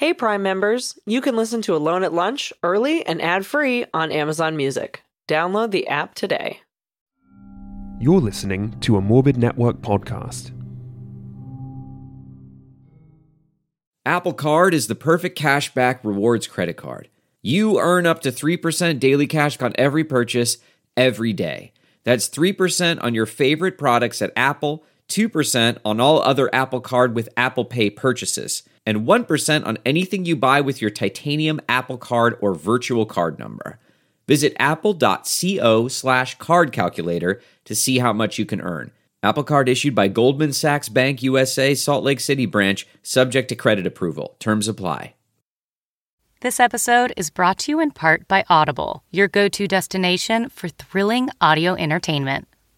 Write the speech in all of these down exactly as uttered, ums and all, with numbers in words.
Hey, Prime members, you can listen to Alone at Lunch early and ad-free on Amazon Music. Download the app today. You're listening to a Morbid Network podcast. Apple Card is the perfect cashback rewards credit card. You earn up to three percent daily cash on every purchase every day. That's three percent on your favorite products at Apple, two percent on all other Apple Card with Apple Pay purchases, and one percent on anything you buy with your titanium Apple Card or virtual card number. Visit apple.co slash card calculator to see how much you can earn. Apple Card issued by Goldman Sachs Bank U S A, Salt Lake City branch, subject to credit approval. Terms apply. This episode is brought to you in part by Audible, your go-to destination for thrilling audio entertainment.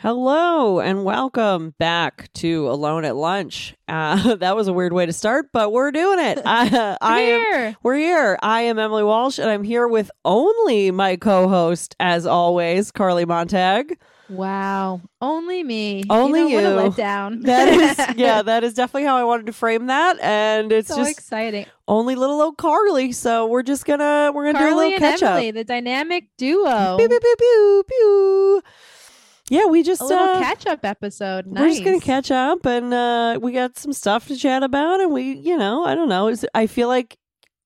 Hello and welcome back to Alone at Lunch. Uh, that was a weird way to start, but we're doing it. I, I am, we're here. I am Emily Walsh, and I'm here with only my co-host, as always, Carly Montag. Wow, only me. Only you. Know, you. What a letdown. That is, yeah, that is definitely how I wanted to frame that, and it's so just exciting. Only little old Carly, so we're just gonna we're gonna Carly do a little catch Carly and Emily, up. The dynamic duo. Pew, pew, pew, pew, pew. Yeah, we just a little uh, catch up episode. Nice. We're just gonna catch up, and uh, we got some stuff to chat about, and we, you know, I don't know. It's, I feel like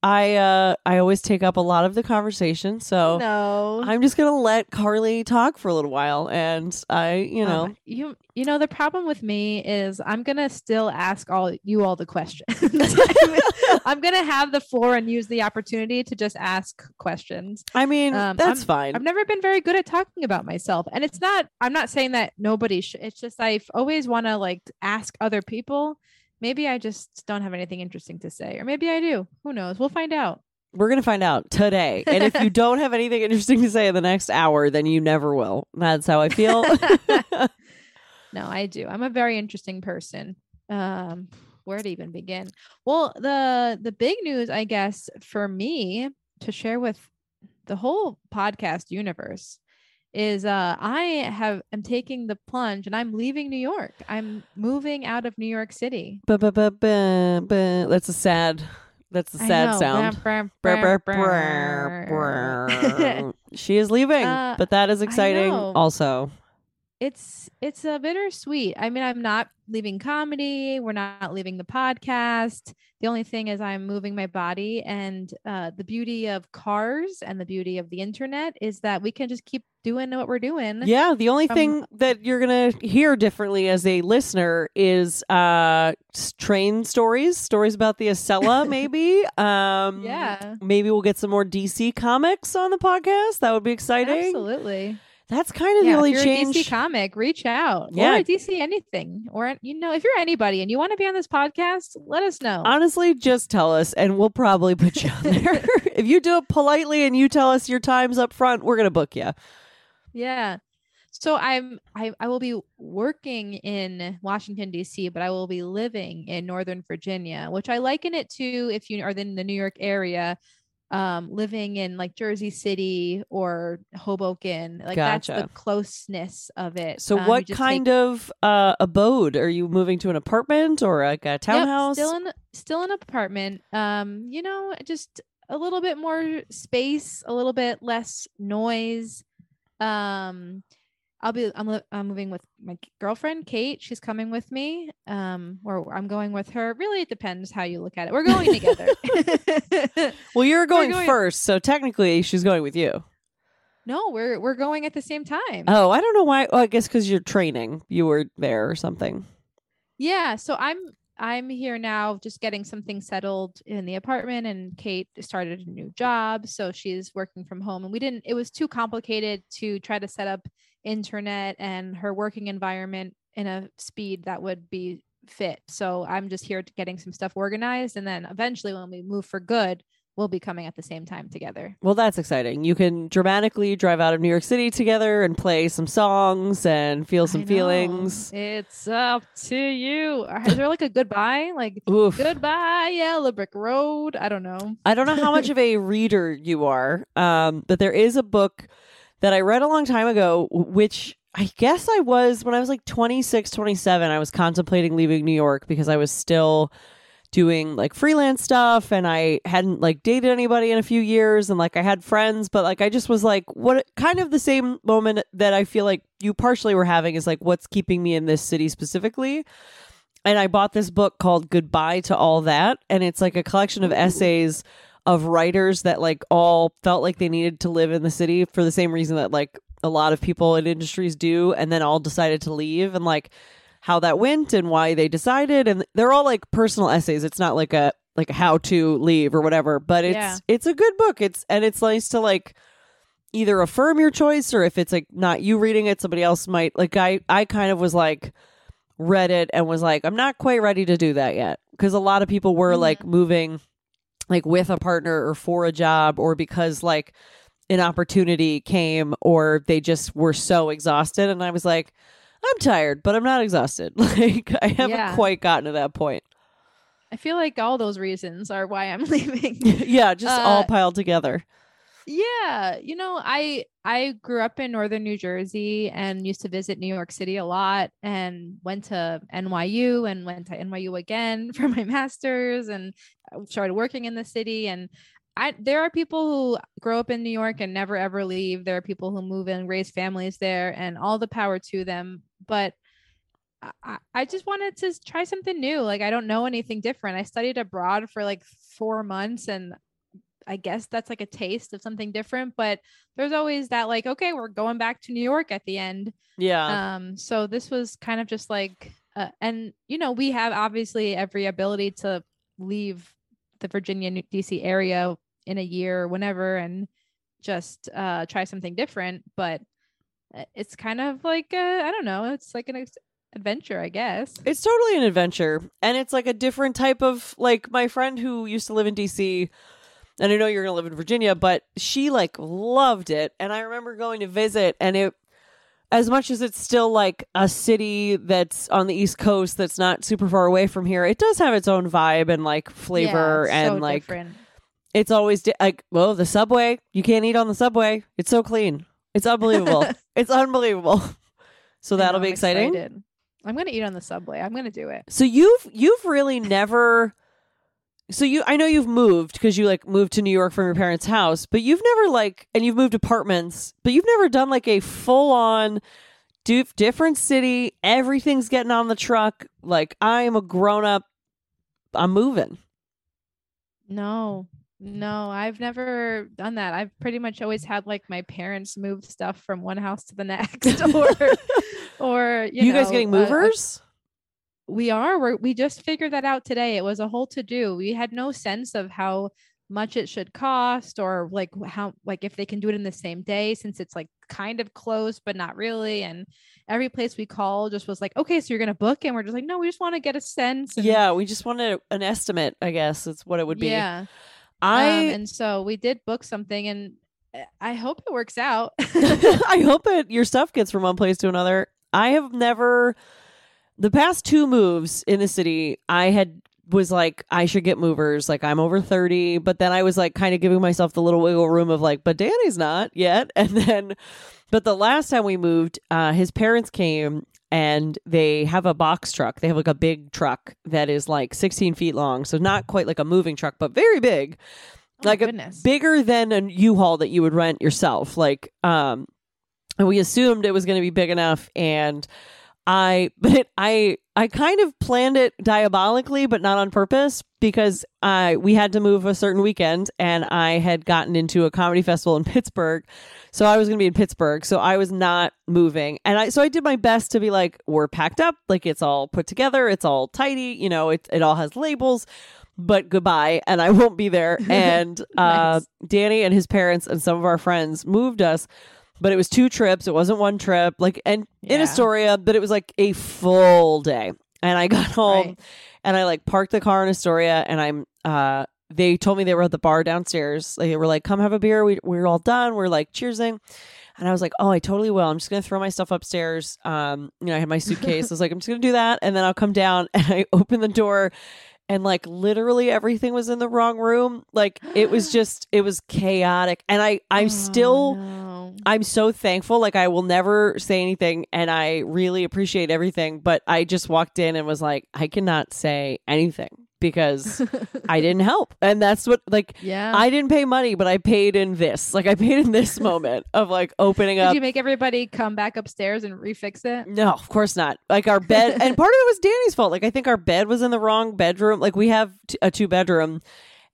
I uh, I always take up a lot of the conversation, so no. I'm just gonna let Carly talk for a little while, and I, you know, uh, you you know, the problem with me is I'm gonna still ask all you all the questions. I'm gonna have the floor and use the opportunity to just ask questions. I mean, um, that's I'm, fine. I've never been very good at talking about myself, and it's not. I'm not saying that nobody should. It's just I've always want to like ask other people. Maybe I just don't have anything interesting to say, or maybe I do. Who knows? We'll find out. We're gonna find out today. And if you don't have anything interesting to say in the next hour, then you never will. That's how I feel. No, I do. I'm a very interesting person. Um, where to even begin? Well, the the big news, I guess, for me to share with the whole podcast universe is uh, I have am taking the plunge, and I'm leaving New York. I'm moving out of New York City. Ba, ba, ba, ba, ba. That's a sad. That's a sad sound. Brr, brr, brr, brr, brr. She is leaving, uh, but that is exciting. Also, it's it's a bittersweet. I mean, I'm not leaving comedy. We're not leaving the podcast. The only thing is I'm moving my body, and uh, the beauty of cars and the beauty of the internet is that we can just keep doing what we're doing. Yeah. The only from- thing that you're going to hear differently as a listener is uh, train stories, stories about the Acela, maybe. Um, yeah. Maybe we'll get some more D C comics on the podcast. That would be exciting. Absolutely. That's kind of yeah, the only if you're change. A D C comic, reach out. Yeah. Or a D C anything. Or, you know, if you're anybody and you want to be on this podcast, let us know. Honestly, just tell us and we'll probably put you on there. If you do it politely and you tell us your time's up front, we're going to book you. Yeah. So I'm, I, I will be working in Washington, D C, but I will be living in Northern Virginia, which I liken it to if you are in the New York area. Um, living in like Jersey City or Hoboken, like gotcha. That's the closeness of it. So, um, what kind take... of uh, abode are you moving to? An apartment or like a townhouse? Yep, still in, still an apartment. Um, you know, just a little bit more space, a little bit less noise. Um, I'll be. I'm. Li- I'm moving with my girlfriend, Kate. She's coming with me. Um, or I'm going with her. Really, it depends how you look at it. We're going together. Well, you're going, going first, so technically, she's going with you. No, we're we're going at the same time. Oh, I don't know why. Oh, I guess because you're training. You were there or something. Yeah. So I'm I'm here now just getting something settled in the apartment, and Kate started a new job. So she's working from home, and we didn't, it was too complicated to try to set up internet and her working environment in a speed that would be fit. So I'm just here getting some stuff organized. And then eventually when we move for good, we'll be coming at the same time together. Well, that's exciting. You can dramatically drive out of New York City together and play some songs and feel some feelings. It's up to you. Is there like a goodbye? Like, oof. Goodbye, Yellow Brick Road. I don't know. I don't know how much of a reader you are, um, but there is a book that I read a long time ago, which I guess I was, when I was like twenty-six, twenty-seven, I was contemplating leaving New York because I was still doing like freelance stuff, and I hadn't like dated anybody in a few years, and like I had friends, but like I just was like, what, kind of the same moment that I feel like you partially were having is like, what's keeping me in this city specifically? And I bought this book called Goodbye to All That, and it's like a collection of essays of writers that like all felt like they needed to live in the city for the same reason that like a lot of people in industries do, and then all decided to leave, and like how that went and why they decided. And they're all like personal essays. It's not like a like how to leave or whatever, but it's yeah. it's a good book. It's and it's nice to like either affirm your choice, or if it's like not you reading it, somebody else might. Like I, I kind of was like read it and was like, I'm not quite ready to do that yet, because a lot of people were mm-hmm. like moving like with a partner or for a job, or because like an opportunity came, or they just were so exhausted. And I was like, I'm tired, but I'm not exhausted. Like I haven't yeah. quite gotten to that point. I feel like all those reasons are why I'm leaving. yeah, just uh, all piled together. Yeah, you know, I I grew up in Northern New Jersey and used to visit New York City a lot, and went to N Y U and went to N Y U again for my master's, and started working in the city. And I, there are people who grow up in New York and never, ever leave. There are people who move and raise families there, and all the power to them. But I, I just wanted to try something new. Like, I don't know anything different. I studied abroad for like four months, and I guess that's like a taste of something different, but there's always that like, okay, we're going back to New York at the end. Yeah. Um. So this was kind of just like, uh, and you know, we have obviously every ability to leave the Virginia, D C area in a year or whenever, and just uh, try something different. But it's kind of like, a, I don't know, it's like an ex- adventure, I guess. It's totally an adventure. And it's like a different type of, like my friend who used to live in D C, and I know you're going to live in Virginia, but she like loved it. And I remember going to visit, and it, as much as it's still like a city that's on the East Coast that's not super far away from here, it does have its own vibe and like flavor, yeah, and so like different. It's always di- like, oh, the subway. You can't eat on the subway. It's so clean. It's unbelievable. It's unbelievable. So that'll know, be I'm exciting. Excited. I'm going to eat on the subway. I'm going to do it. So you've you've really never. So you, I know you've moved because you like moved to New York from your parents' house, but you've never like, and you've moved apartments, but you've never done like a full on du- different city. Everything's getting on the truck. Like, I am a grown up. I'm moving. No, no, I've never done that. I've pretty much always had like my parents move stuff from one house to the next, or, or, you, you know, guys getting movers? Uh, We are. We're, we just figured that out today. It was a whole to do. We had no sense of how much it should cost, or like how, like if they can do it in the same day, since it's like kind of close, but not really. And every place we called just was like, okay, so you're going to book. And we're just like, no, we just want to get a sense. And yeah. We just wanted an estimate, I guess. It's what it would be. Yeah. I, um, and so we did book something, and I hope it works out. I hope it, your stuff gets from one place to another. I have never, the past two moves in the city, I had was like, I should get movers. Like, I'm over thirty. But then I was like kind of giving myself the little wiggle room of like, but Danny's not yet. And then, but the last time we moved, uh, his parents came, and they have a box truck. They have like a big truck that is like sixteen feet long. So not quite like a moving truck, but very big. Oh, like a, bigger than a U-Haul that you would rent yourself. Like, um, and we assumed it was going to be big enough. And I but it, I I kind of planned it diabolically, but not on purpose, because I we had to move a certain weekend, and I had gotten into a comedy festival in Pittsburgh, so I was going to be in Pittsburgh, so I was not moving, and I so I did my best to be like, we're packed up, like it's all put together, it's all tidy, you know, it it all has labels. But goodbye, and I won't be there. And nice. uh, Danny and his parents and some of our friends moved us, but it was two trips. It wasn't one trip. Like, and yeah. in Astoria, but it was like a full day. And I got home, right. and I like parked the car in Astoria, and I'm. Uh, they told me they were at the bar downstairs. They were like, "Come have a beer. We we're all done. We're like cheersing." And I was like, "Oh, I totally will. I'm just gonna throw my stuff upstairs." Um, you know, I had my suitcase. I was like, "I'm just gonna do that, and then I'll come down." And I open the door. And like literally everything was in the wrong room. Like it was just, it was chaotic. And I, I'm oh, still, no. I'm so thankful. Like I will never say anything, and I really appreciate everything. But I just walked in and was like, I cannot say anything because I didn't help. And that's what, like, yeah. I didn't pay money, but I paid in this. Like I paid in this moment of like opening up. Did you make everybody come back upstairs and refix it? No, of course not. Like our bed, and part of it was Danny's fault. Like I think our bed was in the wrong bedroom. Like we have t- a two bedroom,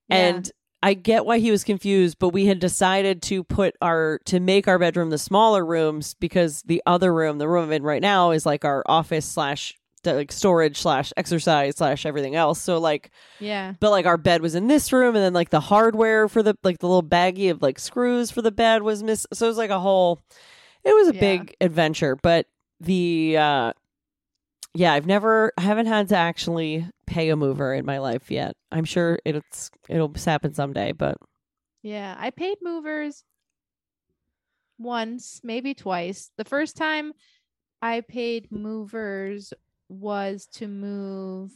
and yeah. I get why he was confused, but we had decided to put our, to make our bedroom the smaller rooms, because the other room, the room I'm in right now, is like our office slash like storage slash exercise slash everything else. So like, yeah, but like our bed was in this room, and then like the hardware for the, like the little baggie of like screws for the bed was missed. So it was like a whole, it was a yeah. big adventure. But the, uh, yeah, I've never, I haven't had to actually pay a mover in my life yet. I'm sure it's, it'll happen someday, but. Yeah. I paid movers once, maybe twice. The first time I paid movers was to move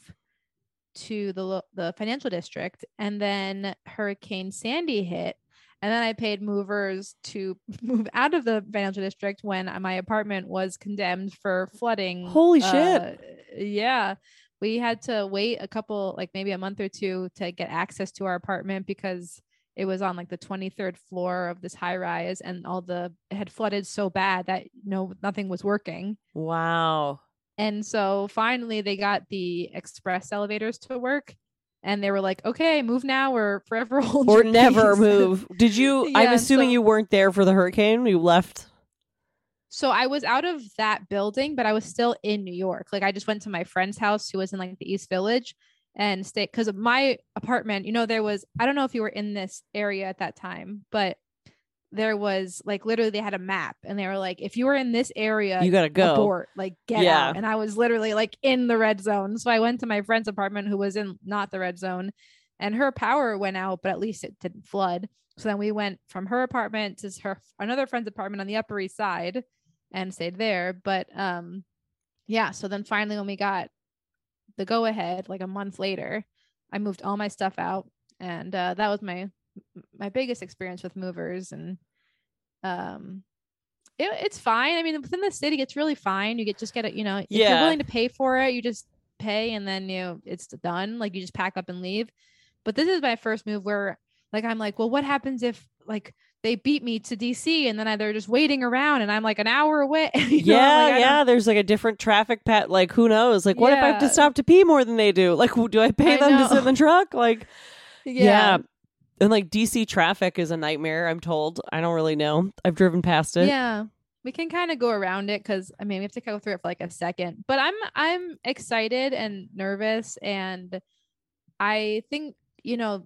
to the the Financial District, and then Hurricane Sandy hit, and then I paid movers to move out of the Financial District when my apartment was condemned for flooding. Holy shit. Uh, yeah. We had to wait a couple, like maybe a month or two, to get access to our apartment, because it was on like the twenty-third floor of this high rise, and all the, it had flooded so bad that no, nothing was working. Wow. And so finally they got the express elevators to work, and they were like, okay, move now or forever hold your peace. Or never move. Did you, yeah, I'm assuming so, you weren't there for the hurricane. You left. So I was out of that building, but I was still in New York. Like I just went to my friend's house who was in like the East Village, and stayed, because of my apartment, you know, there was, I don't know if you were in this area at that time, but there was like, literally they had a map, and they were like, if you were in this area, you gotta go, abort, like get yeah. out. And I was literally like in the red zone. So I went to my friend's apartment who was in not the red zone, and her power went out, but at least it didn't flood. So then we went from her apartment to her, another friend's apartment on the Upper East Side, and stayed there. But, um, yeah. So then finally, when we got the go ahead, like a month later, I moved all my stuff out. And, uh, that was my my biggest experience with movers. And um it, it's fine. I mean, within the city it's really fine. You get just get it, you know, yeah. if you're willing to pay for it, you just pay, and then you know, it's done. Like you just pack up and leave. But this is my first move where like I'm like, well, what happens if like they beat me to D C, and then I, they're just waiting around, and I'm like an hour away. yeah, like, yeah. There's like a different traffic pat. Like who knows? Like what yeah. if I have to stop to pee more than they do? Like do I pay I them know. to sit in the truck? Like yeah. yeah. And like D C traffic is a nightmare, I'm told. I don't really know. I've driven past it. Yeah, we can kind of go around it because I mean we have to go through it for like a second. But I'm I'm excited and nervous, and I think you know.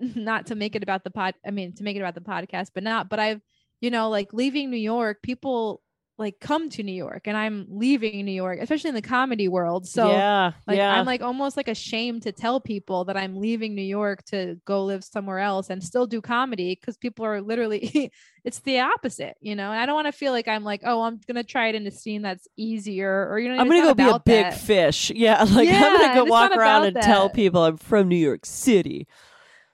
Not to make it about the pod, I mean, to make it about the podcast, but not, but I've, you know, like leaving New York, people like come to New York, and I'm leaving New York, especially in the comedy world. So yeah, like, yeah. I'm like almost like ashamed to tell people that I'm leaving New York to go live somewhere else and still do comedy. Cause people are literally, it's the opposite, you know, and I don't want to feel like I'm like, oh, I'm going to try it in a scene that's easier, or, you know, I'm going to go be a big that. fish. Yeah. Like yeah, I'm going to go walk around and that. tell people I'm from New York City.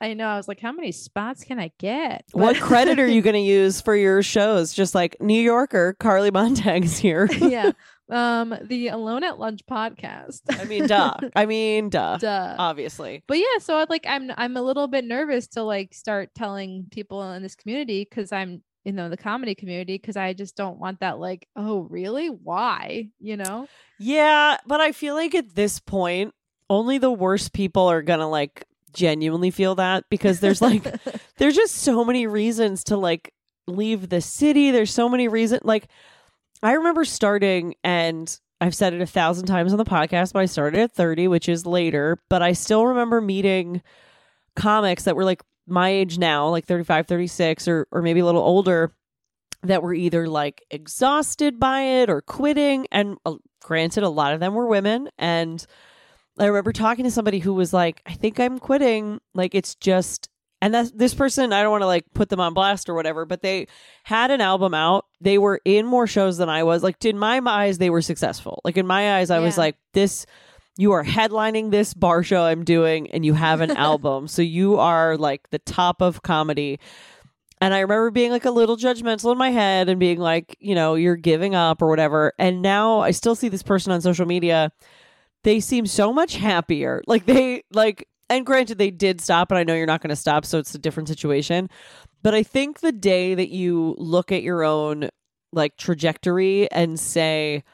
I know. I was like, how many spots can I get? But- what credit are you going to use for your shows? Just like New Yorker, Carly Montag is here. yeah. Um, the Alone at Lunch podcast. I mean, duh. I mean, duh. Duh. Obviously. But yeah, so I'd like, I'm, I'm a little bit nervous to like start telling people in this community because I'm, you know, the comedy community, because I just don't want that like, oh, really? Why? You know? Yeah. But I feel like at this point, only the worst people are going to like genuinely feel that, because there's like, there's just so many reasons to like leave the city. There's so many reasons. Like, I remember starting, and I've said it a thousand times on the podcast, but I started at thirty, which is later, but I still remember meeting comics that were like my age now, like thirty-five, thirty-six, or or maybe a little older, that were either like exhausted by it or quitting. And uh, granted, a lot of them were women. And I remember talking to somebody who was like, I think I'm quitting. Like, it's just, and that's this person, I don't want to like put them on blast or whatever, but they had an album out. They were in more shows than I was. Like, in my eyes, they were successful. Like, in my eyes, I yeah. was like, this, you are headlining this bar show I'm doing, and you have an album. So you are like the top of comedy. And I remember being like a little judgmental in my head and being like, you know, you're giving up or whatever. And now I still see this person on social media. They seem so much happier. Like they like, and granted, they did stop, and I know you're not going to stop, so it's a different situation. But I think the day that you look at your own like trajectory and say,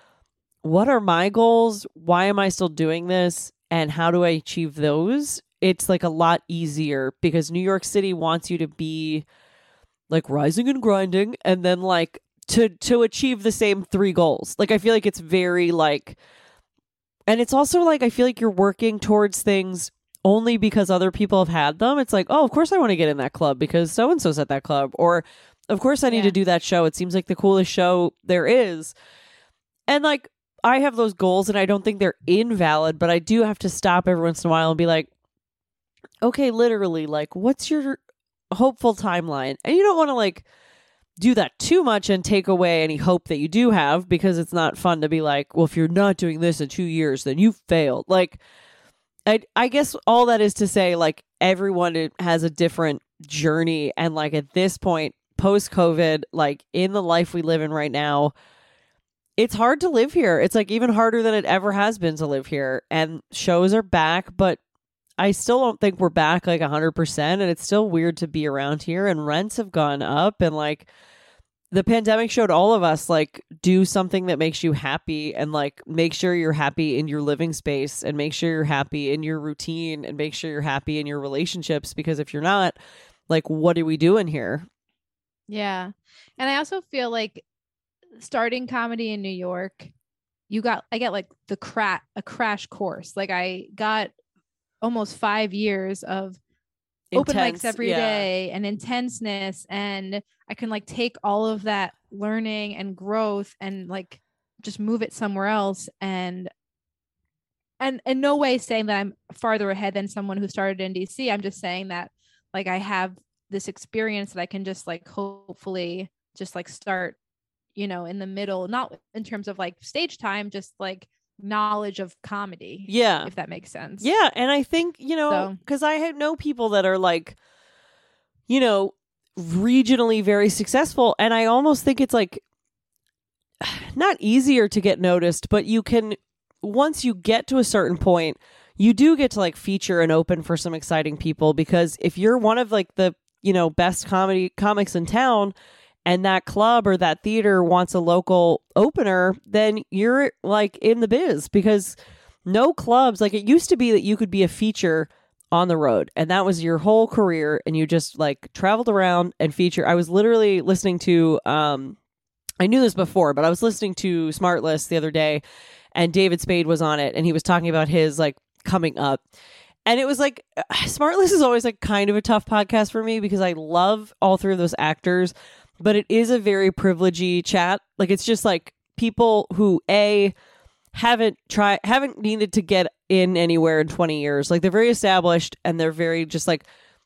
what are my goals? Why am I still doing this? And how do I achieve those? It's like a lot easier, because New York City wants you to be like rising and grinding, and then like to to achieve the same three goals. Like, I feel like it's very like, and it's also like, I feel like you're working towards things only because other people have had them. It's like, oh, of course I want to get in that club because so-and-so's at that club. Or, of course I need yeah. to do that show. It seems like the coolest show there is. And like, I have those goals, and I don't think they're invalid, but I do have to stop every once in a while and be like, okay, literally, like, what's your hopeful timeline? And you don't want to like do that too much and take away any hope that you do have, because it's not fun to be like, well, if you're not doing this in two years, then you failed. Like, I I guess all that is to say, like, everyone has a different journey. And like, at this point, post-COVID, like in the life we live in right now, it's hard to live here. It's like even harder than it ever has been to live here. And shows are back, but I still don't think we're back like one hundred percent, and it's still weird to be around here, and rents have gone up, and like the pandemic showed all of us like, do something that makes you happy, and like make sure you're happy in your living space, and make sure you're happy in your routine, and make sure you're happy in your relationships, because if you're not, like, what are we doing here? Yeah. And I also feel like starting comedy in New York, you got, I get like the cra- a crash course. Like, I got almost five years of Intense, open mics every yeah. day and intenseness. And I can like take all of that learning and growth and like just move it somewhere else. And, and in no way saying that I'm farther ahead than someone who started in D C. I'm just saying that like, I have this experience that I can just like, hopefully just like start, you know, in the middle, not in terms of like stage time, just like knowledge of comedy. Yeah. If that makes sense. Yeah. And I think, you know, because so. I know people that are like, you know, regionally very successful. And I almost think it's like not easier to get noticed, but you can, once you get to a certain point, you do get to like feature and open for some exciting people, because if you're one of like the, you know, best comedy comics in town, and that club or that theater wants a local opener, then you're like in the biz, because no clubs, like it used to be that you could be a feature on the road, and that was your whole career, and you just like traveled around and feature. I was literally listening to, um, I knew this before, but I was listening to Smartless the other day, and David Spade was on it, and he was talking about his like coming up. And it was like, Smartless is always like kind of a tough podcast for me, because I love all three of those actors, but it is a very privileged chat. Like, it's just like people who a haven't tried, haven't needed to get in anywhere in twenty years. Like, they're very established, and they're very just like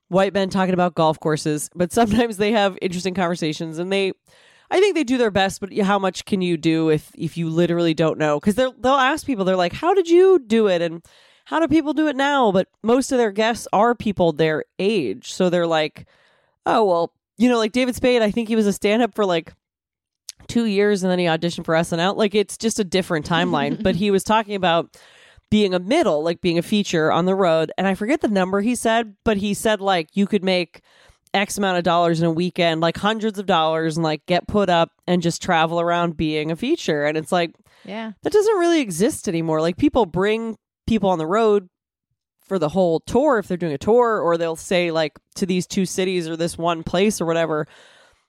white men talking about golf courses, but sometimes they have interesting conversations, and they, I think they do their best, but how much can you do if, if you literally don't know? Cause they'll, they'll ask people, they're like, how did you do it? And how do people do it now? But most of their guests are people their age. So they're like, oh, well, you know, like David Spade, I think he was a stand-up for like two years and then he auditioned for S N L. Like, it's just a different timeline. But he was talking about being a middle, like being a feature on the road. And I forget the number he said, but he said like you could make X amount of dollars in a weekend, like hundreds of dollars, and like get put up and just travel around being a feature. And it's like, yeah, that doesn't really exist anymore. Like people bring people on the road for the whole tour if they're doing a tour, or they'll say like to these two cities or this one place or whatever.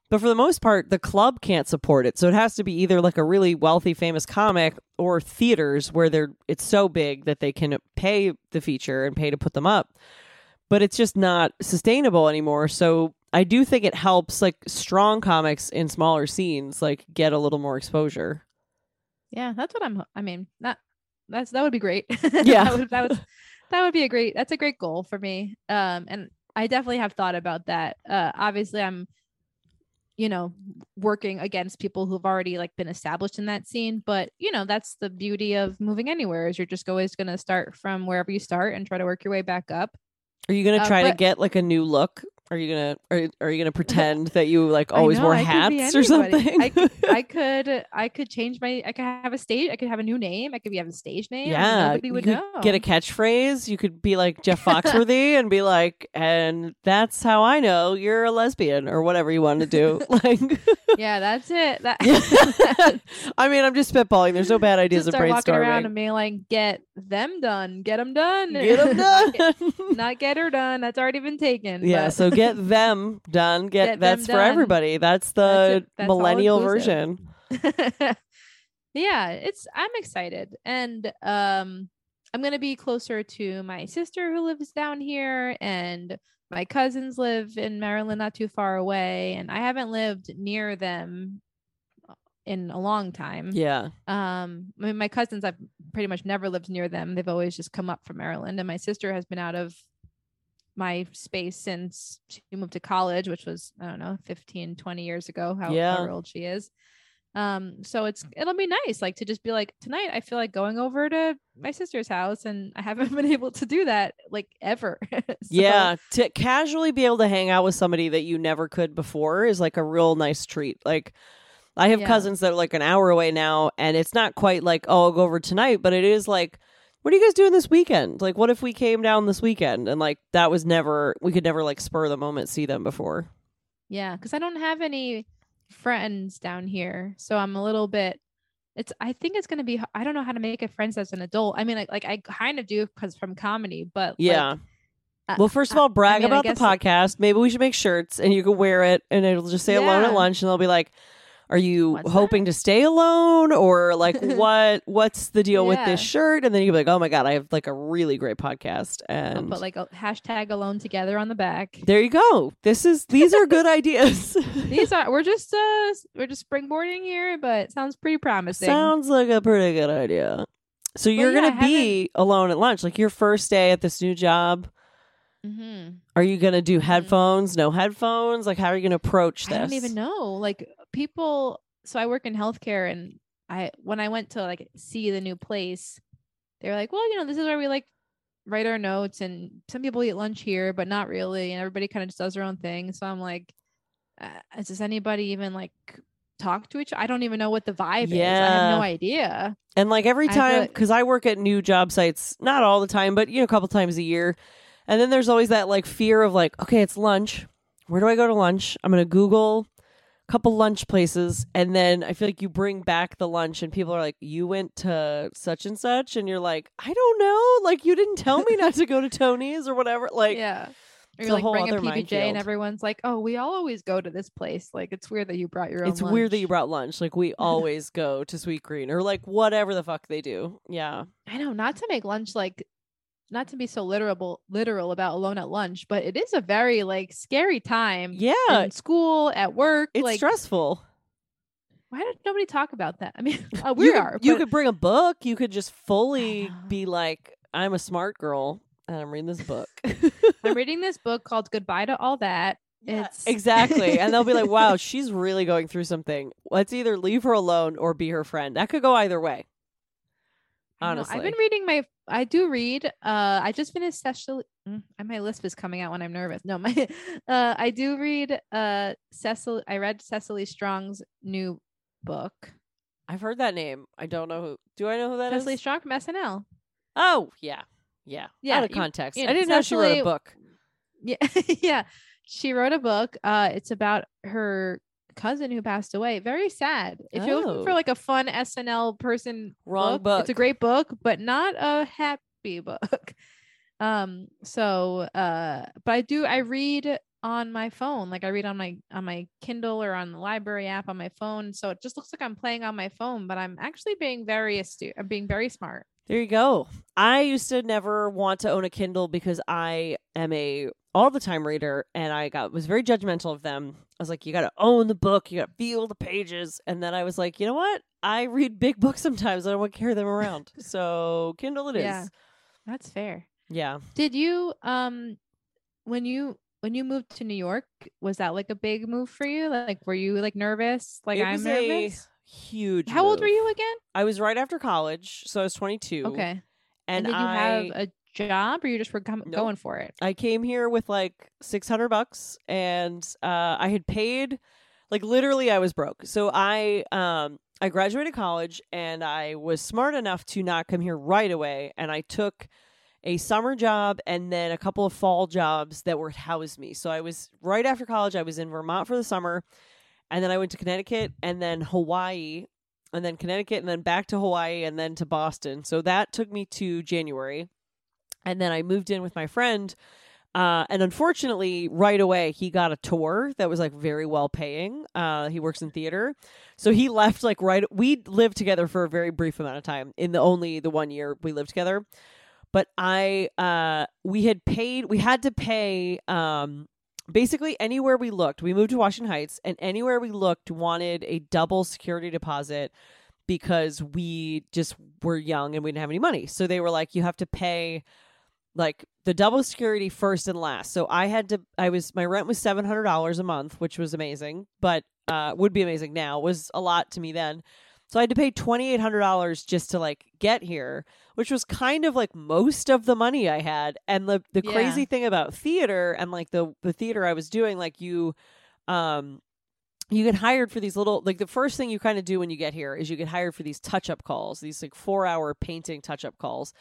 But for the most part, the club can't support it. So it has to be either like a really wealthy, famous comic or theaters where they're it's so big that they can pay the feature and pay to put them up. But it's just not sustainable anymore. So I do think it helps like strong comics in smaller scenes, like get a little more exposure. Yeah, that's what I'm. I mean, that that's that would be great. Yeah, that would, that would that would be a great. That's a great goal for me. Um, and I definitely have thought about that. Uh, obviously, I'm. you know, working against people who've already like been established in that scene. But, you know, that's the beauty of moving anywhere is you're just always going to start from wherever you start and try to work your way back up. Are you going to try uh, but- to get like a new look? Are you going to, are, are you going to pretend that you like always know, wore I hats or something? I, I could, I could change my, I could have a stage. I could have a new name. I could have a stage name. Yeah. Nobody would know. Get a catchphrase. You could be like Jeff Foxworthy and be like, and that's how I know you're a lesbian or whatever you want to do. Like, yeah, that's it. That, that's, I mean, I'm just spitballing. There's no bad ideas. Just start of brainstorming. Walking around and being like, get them done, get them done, get them done, not, get, not get her done. That's already been taken. Yeah. But. So get them done. Get, get that's for done. Everybody. That's the that's that's millennial version. Yeah, it's I'm excited. And um, I'm going to be closer to my sister who lives down here, and my cousins live in Maryland, not too far away. And I haven't lived near them in a long time. Yeah. Um, I mean, my cousins, I've pretty much never lived near them. They've always just come up from Maryland. And my sister has been out of my space since she moved to college, which was, I don't know, fifteen, twenty years ago, how, yeah. how old she is. Um, so it's, it'll be nice. Like to just be like, tonight, I feel like going over to my sister's house, and I haven't been able to do that like ever. So, yeah. To casually be able to hang out with somebody that you never could before is like a real nice treat. Like I have yeah. cousins that are like an hour away now, and it's not quite like, oh, I'll go over tonight, but it is like, what are you guys doing this weekend? Like, what if we came down this weekend? And like, that was never, we could never like spur the moment, see them before. Yeah. Cause I don't have any friends down here. So I'm a little bit, it's, I think it's going to be, I don't know how to make a friends as an adult. I mean, like, like I kind of do because from comedy, but yeah. Like, uh, well, first of all, brag I mean, about the podcast. Like, maybe we should make shirts and you can wear it and it'll just say yeah. Alone at Lunch. And they'll be like, are you what's hoping that? To stay alone, or like what what's the deal yeah. with this shirt? And then you'll be like, oh my God, I have like a really great podcast. And I'll put like a hashtag alone together on the back. There you go. This is these are good ideas. These are we're just uh, we're just springboarding here, but it sounds pretty promising. Sounds like a pretty good idea. So you're well, yeah, gonna be alone at lunch, like your first day at this new job. Mm-hmm. Are you gonna do headphones? Mm-hmm. No headphones? Like how are you gonna approach this? I don't even know. Like people, so I work in healthcare, and I when I went to like see the new place, they were like, well, you know, this is where we like write our notes, and some people eat lunch here, but not really, and everybody kind of just does their own thing. So I'm like, uh, does anybody even like talk to each other? I don't even know what the vibe yeah. is. I have no idea. And like every time, because I, I work at new job sites, not all the time, but you know, a couple times a year, and then there's always that like fear of like, okay, it's lunch. Where do I go to lunch? I'm gonna Google couple lunch places, and then I feel like you bring back the lunch and people are like, you went to such and such, and you're like, I don't know, like you didn't tell me not to go to Tony's or whatever, like yeah or you're like bring a P B J and everyone's like, oh, we all always go to this place, like it's weird that you brought your own it's lunch. Weird that you brought lunch, like we always go to Sweet Green or like whatever the fuck they do. Yeah, I know, not to make lunch like not to be so literal, literal about Alone at Lunch, but it is a very like scary time. Yeah. In school, at work. It's like, stressful. Why did nobody talk about that? I mean, uh, we you are. Could, but... You could bring a book. You could just fully be like, I'm a smart girl and I'm reading this book. I'm reading this book called Goodbye to All That. Yeah, it's... Exactly. And they'll be like, wow, she's really going through something. Let's either leave her alone or be her friend. That could go either way. Honestly, no, I've been reading my I do read. Uh, I just finished Cecily. My lisp is coming out when I'm nervous. No, my uh, I do read uh, Cecily. I read Cecily Strong's new book. I've heard that name. I don't know who. Do I know who that Cecily is? Cecily Strong from S N L. Oh, yeah. Yeah. yeah Out of context. You, you know, I didn't Cecily, know she wrote a book. Yeah. Yeah. She wrote a book. Uh, it's about her cousin who passed away. Very sad. If oh. you're looking for like a fun S N L person, wrong book, book. It's a great book, but not a happy book. Um. So, uh, but I do. I read on my phone. Like I read on my on my Kindle or on the library app on my phone. So it just looks like I'm playing on my phone, but I'm actually being very astute. I'm being very smart. There you go. I used to never want to own a Kindle because I am a all the time reader, and I got was very judgmental of them. I was like, you got to own the book, you got to feel the pages. And then I was like, you know what? I read big books sometimes. I don't want to carry them around. So Kindle it is. Yeah, that's fair. Yeah. Did you um when you when you moved to New York, was that like a big move for you? Like, were you like nervous? Like, it I'm was nervous. A- Huge. How move. Old were you again? I was right after college, so I was twenty-two. Okay. And, and did you I, have a job, or you just were com- nope. going for it? I came here with like six hundred bucks, and uh, I had paid, like literally, I was broke. So I, um, I graduated college, and I was smart enough to not come here right away, and I took a summer job and then a couple of fall jobs that were housed me. So I was right after college. I was in Vermont for the summer. And then I went to Connecticut, and then Hawaii, and then Connecticut, and then back to Hawaii, and then to Boston. So that took me to January. And then I moved in with my friend. Uh, and unfortunately, right away, he got a tour that was like very well paying. Uh, he works in theater. So he left like right. We lived together for a very brief amount of time in the only the one year we lived together. But I uh, we had paid we had to pay. Um, Basically, anywhere we looked, we moved to Washington Heights, and anywhere we looked wanted a double security deposit because we just were young and we didn't have any money. So they were like, you have to pay like the double security first and last. So I had to, I was, my rent was seven hundred dollars a month, which was amazing, but uh, would be amazing now, was a lot to me then. So I had to pay twenty-eight hundred dollars just to like get here, which was kind of like most of the money I had. And the, the yeah. crazy thing about theater and like the, the theater I was doing, like you, um, you get hired for these little, like the first thing you kind of do when you get here is you get hired for these touch-up calls, these like four hour painting touch-up calls,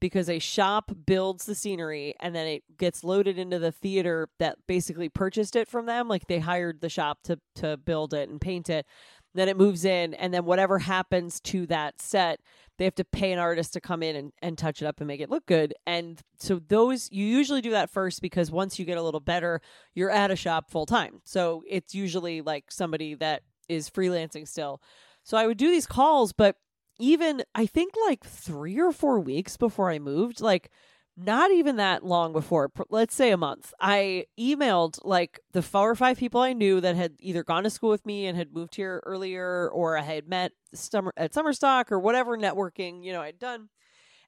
because a shop builds the scenery and then it gets loaded into the theater that basically purchased it from them. Like they hired the shop to, to build it and paint it. Then it moves in, and then whatever happens to that set, they have to pay an artist to come in and, and touch it up and make it look good. And so those, you usually do that first, because once you get a little better, you're at a shop full time. So it's usually like somebody that is freelancing still. So I would do these calls, but even I think like three or four weeks before I moved, like not even that long before, let's say a month, I emailed like the four or five people I knew that had either gone to school with me and had moved here earlier, or I had met summer at summer stock or whatever networking, you know, I'd done.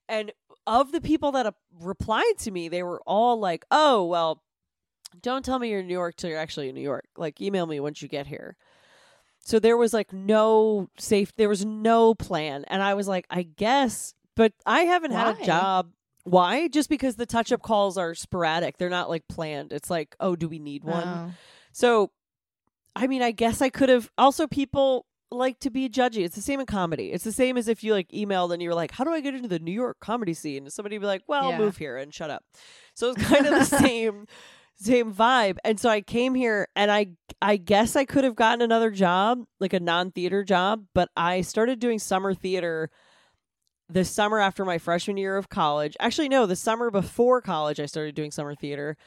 And of the people that uh, replied to me, they were all like, oh, well, don't tell me you're in New York till you're actually in New York. Like, email me once you get here. So there was like no safe, there was no plan. And I was like, I guess, but I haven't Why? had a job. Why? Just because the touch-up calls are sporadic. They're not like planned. It's like, oh, do we need one? Oh. So, I mean, I guess I could have. Also, people like to be judgy. It's the same in comedy. It's the same as if you like emailed and you were like, how do I get into the New York comedy scene? And somebody would be like, well, yeah. move here and shut up. So it's kind of the same same vibe. And so I came here, and I I guess I could have gotten another job, like a non-theater job, but I started doing summer theater the summer after my freshman year of college. Actually, no, the summer before college, I started doing summer theater,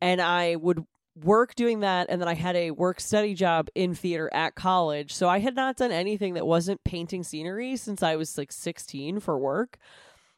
and I would work doing that. And then I had a work study job in theater at college. So I had not done anything that wasn't painting scenery since I was like sixteen for work.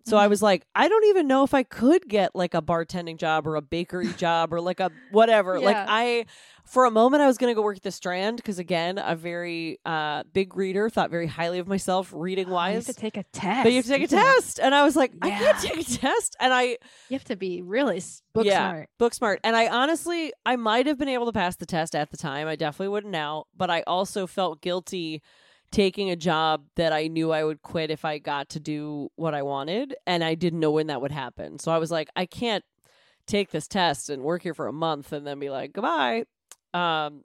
So I was like, I don't even know if I could get like a bartending job or a bakery job or like a whatever. Yeah. Like I, for a moment, I was going to go work at the Strand because, again, a very uh, big reader, thought very highly of myself reading wise. Oh, you have to take a test. But you have to take you a test. Have... And I was like, yeah. I can't take a test. And I. You have to be really book yeah, smart. book smart. And I honestly, I might have been able to pass the test at the time. I definitely wouldn't now. But I also felt guilty taking a job that I knew I would quit if I got to do what I wanted, and I didn't know when that would happen. So I was like, I can't take this test and work here for a month and then be like, goodbye. Um,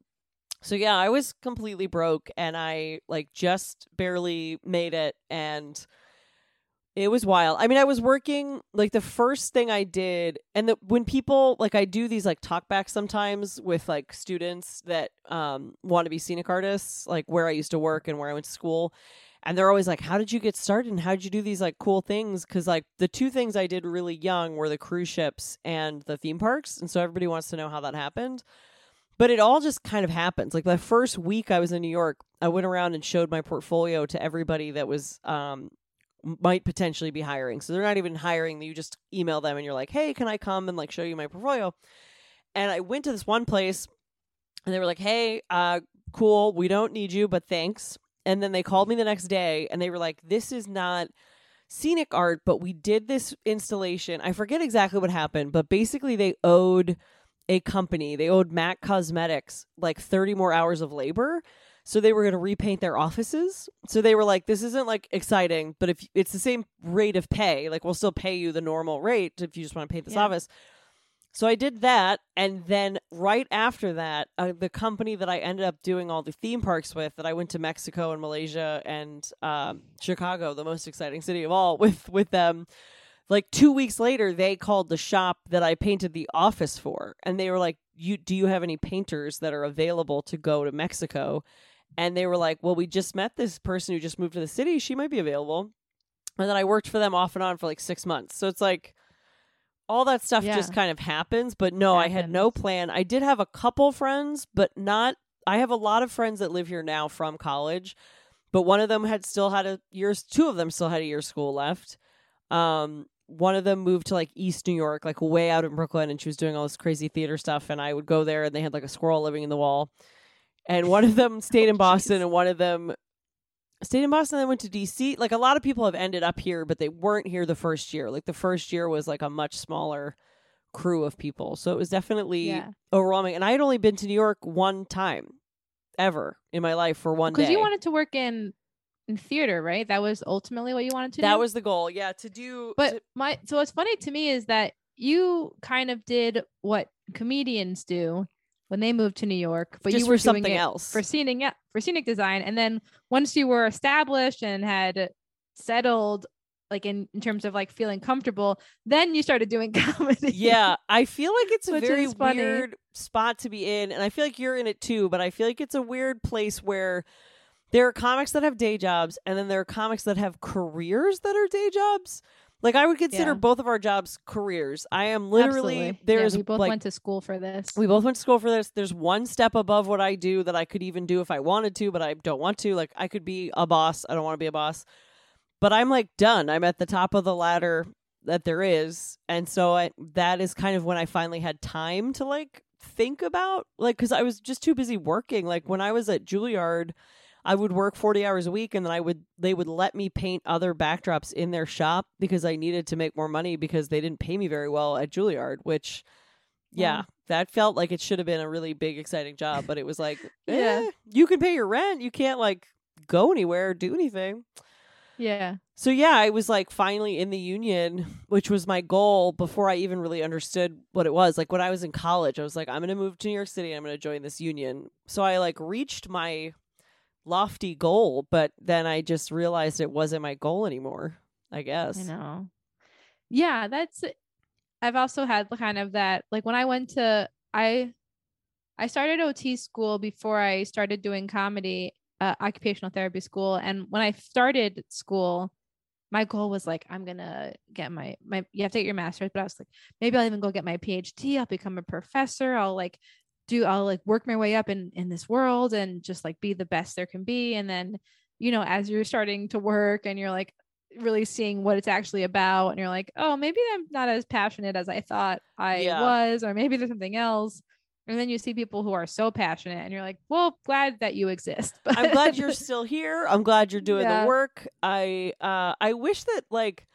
so yeah, I was completely broke, and I like just barely made it. And It was wild. I mean, I was working, like, the first thing I did, and the, when people, like, I do these, like, talkbacks sometimes with, like, students that um, want to be scenic artists, like, where I used to work and where I went to school, and they're always like, how did you get started, and how did you do these, like, cool things? Because, like, the two things I did really young were the cruise ships and the theme parks, and so everybody wants to know how that happened. But it all just kind of happens. Like, the first week I was in New York, I went around and showed my portfolio to everybody that was... Um, might potentially be hiring. So they're not even hiring. You just email them and you're like, hey, can I come and like show you my portfolio? And I went to this one place and they were like, hey, uh, cool. We don't need you, but thanks. And then they called me the next day and they were like, this is not scenic art, but we did this installation. I forget exactly what happened, but basically they owed a company. They owed MAC Cosmetics like thirty more hours of labor. So they were going to repaint their offices. So they were like, this isn't like exciting, but if it's the same rate of pay, like we'll still pay you the normal rate if you just want to paint this yeah. office. So I did that. And then right after that, uh, the company that I ended up doing all the theme parks with, that I went to Mexico and Malaysia and um, Chicago, the most exciting city of all, with, with them. Like two weeks later, they called the shop that I painted the office for. And they were like, "You do you have any painters that are available to go to Mexico?" And they were like, well, we just met this person who just moved to the city. She might be available. And then I worked for them off and on for like six months. So it's like all that stuff yeah. just kind of happens. But no, happens. I had no plan. I did have a couple friends, but not. I have a lot of friends that live here now from college. But one of them had still had a year's. Two of them still had a year's school left. Um, one of them moved to like East New York, like way out in Brooklyn. And she was doing all this crazy theater stuff. And I would go there and they had like a squirrel living in the wall. And one of them stayed in Boston oh, and one of them stayed in Boston and then went to D C. Like a lot of people have ended up here, but they weren't here the first year. Like the first year was like a much smaller crew of people. So it was definitely yeah. overwhelming. And I had only been to New York one time ever in my life for one day. Because you wanted to work in, in theater, right? That was ultimately what you wanted to that do? That was the goal. Yeah. To do. But to- my so what's funny to me is that you kind of did what comedians do when they moved to New York, but just you were for something doing it else for scenic, yeah, for scenic design. And then once you were established and had settled, like in, in terms of like feeling comfortable, then you started doing comedy. Yeah. I feel like it's a very weird spot to be in. And I feel like you're in it too, but I feel like it's a weird place where there are comics that have day jobs. And then there are comics that have careers that are day jobs. Like, I would consider yeah. both of our jobs careers. I am literally... There's yeah, we both like, went to school for this. We both went to school for this. There's one step above what I do that I could even do if I wanted to, but I don't want to. Like, I could be a boss. I don't want to be a boss. But I'm, like, done. I'm at the top of the ladder that there is. And so I, that is kind of when I finally had time to, like, think about. Like, because I was just too busy working. Like, when I was at Juilliard... I would work forty hours a week and then I would they would let me paint other backdrops in their shop because I needed to make more money because they didn't pay me very well at Juilliard, which, yeah, yeah. that felt like it should have been a really big, exciting job. But it was like, yeah, eh, you can pay your rent. You can't like go anywhere or do anything. Yeah. So, yeah, I was like finally in the union, which was my goal before I even really understood what it was. Like when I was in college, I was like, I'm going to move to New York City. And I'm going to join this union. So I like reached my lofty goal, but then I just realized it wasn't my goal anymore, I guess. I know. Yeah, that's I've also had kind of that, like when I went to I I started O T school before I started doing comedy, uh, occupational therapy school, and when I started school, my goal was like, I'm gonna get my my you have to get your master's, but I was like, maybe I'll even go get my P H D, I'll become a professor, I'll like do I'll like work my way up in, in this world and just like be the best there can be. And then, you know, as you're starting to work and you're like really seeing what it's actually about and you're like, oh, maybe I'm not as passionate as I thought I yeah. was, or maybe there's something else. And then you see people who are so passionate and you're like, well, glad that you exist. But I'm glad you're still here. I'm glad you're doing yeah. the work. I, uh, I wish that like,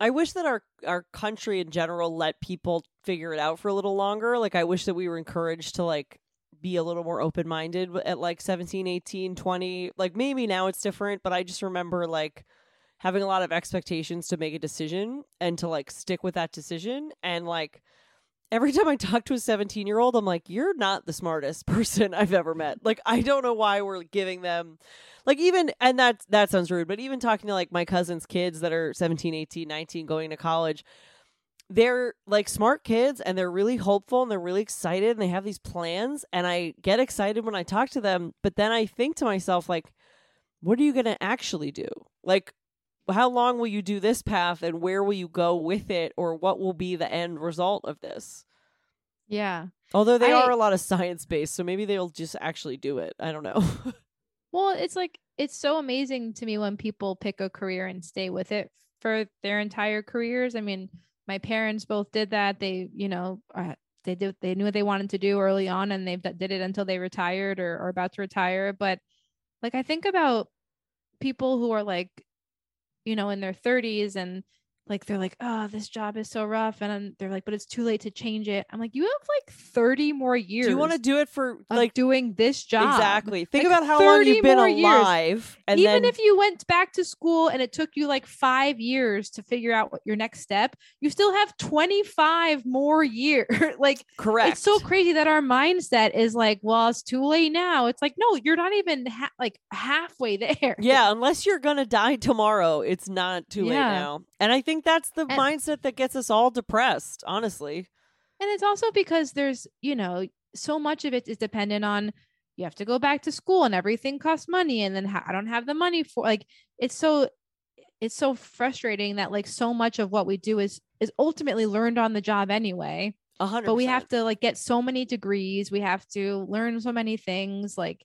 I wish that our, our country in general let people figure it out for a little longer. Like, I wish that we were encouraged to, like, be a little more open-minded at, like, seventeen, eighteen, twenty. Like, maybe now it's different, but I just remember, like, having a lot of expectations to make a decision and to, like, stick with that decision. And, like, every time I talk to a seventeen-year-old, I'm like, you're not the smartest person I've ever met. Like, I don't know why we're giving them, like, even, and that, that sounds rude, but even talking to, like, my cousin's kids that are seventeen, eighteen, nineteen going to college, they're, like, smart kids, and they're really hopeful, and they're really excited, and they have these plans, and I get excited when I talk to them, but then I think to myself, like, what are you going to actually do? Like, how long will you do this path and where will you go with it, or what will be the end result of this? Yeah. Although they I, are a lot of science-based, so maybe they'll just actually do it. I don't know. Well, it's like, it's so amazing to me when people pick a career and stay with it for their entire careers. I mean, my parents both did that. They, you know, uh, they did, they knew what they wanted to do early on, and they've did it until they retired or are about to retire. But like, I think about people who are like, you know, in their thirties, and like, they're like, oh, this job is so rough. And I'm, they're like, but it's too late to change it. I'm like, you have like thirty more years. Do you want to do it for like doing this job? Exactly. Think like, about how long you've been alive. And even then, if you went back to school and it took you like five years to figure out what your next step, you still have twenty-five more years. Like, correct. It's so crazy that our mindset is like, well, it's too late now. It's like, no, you're not even ha- like halfway there. Yeah. Unless you're going to die tomorrow, it's not too yeah. late now. And I think I think that's the and, mindset that gets us all depressed, honestly. And it's also because there's, you know, so much of it is dependent on, you have to go back to school and everything costs money, and then ha- I don't have the money for, like, it's so it's so frustrating that like so much of what we do is is ultimately learned on the job anyway. one hundred percent. But we have to like get so many degrees, we have to learn so many things, like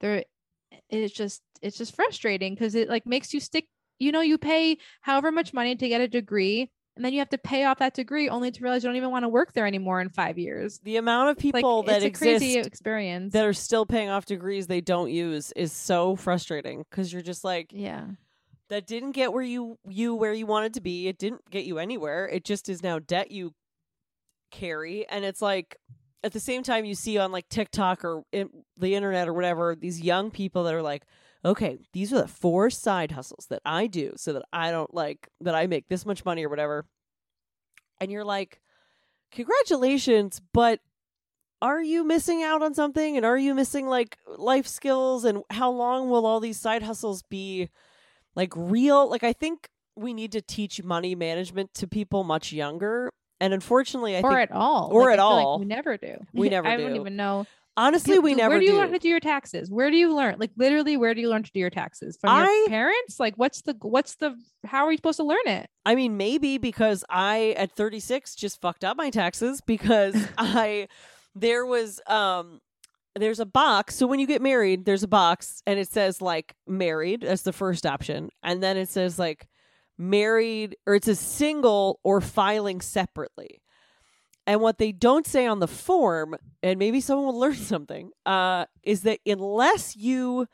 there it's just it's just frustrating because it like makes you stick. You know, you pay however much money to get a degree, and then you have to pay off that degree only to realize you don't even want to work there anymore in five years. The amount of people like, that it's exist a crazy experience that are still paying off degrees they don't use is so frustrating because you're just like, yeah, that didn't get where you you where you wanted to be. It didn't get you anywhere. It just is now debt you carry. And it's like, at the same time, you see on like TikTok or in the internet or whatever, these young people that are like, okay, these are the four side hustles that I do so that I don't like that I make this much money or whatever. And you're like, congratulations, but are you missing out on something? And are you missing like life skills? And how long will all these side hustles be like real? Like, I think we need to teach money management to people much younger. And unfortunately, I or think. Or at all. Or like, at all. Like we never do. We never I do. I don't even know. Honestly, we never do. Where do you learn to do your taxes? Where do you learn? Like literally, where do you learn to do your taxes? From your parents? Like what's the, what's the, how are you supposed to learn it? I mean, maybe because I, at thirty-six, just fucked up my taxes because I, there was, um, there's a box. So when you get married, there's a box and it says like married. That's the first option. And then it says like married, or it's a single or filing separately. And what they don't say on the form, and maybe someone will learn something, uh, is that unless you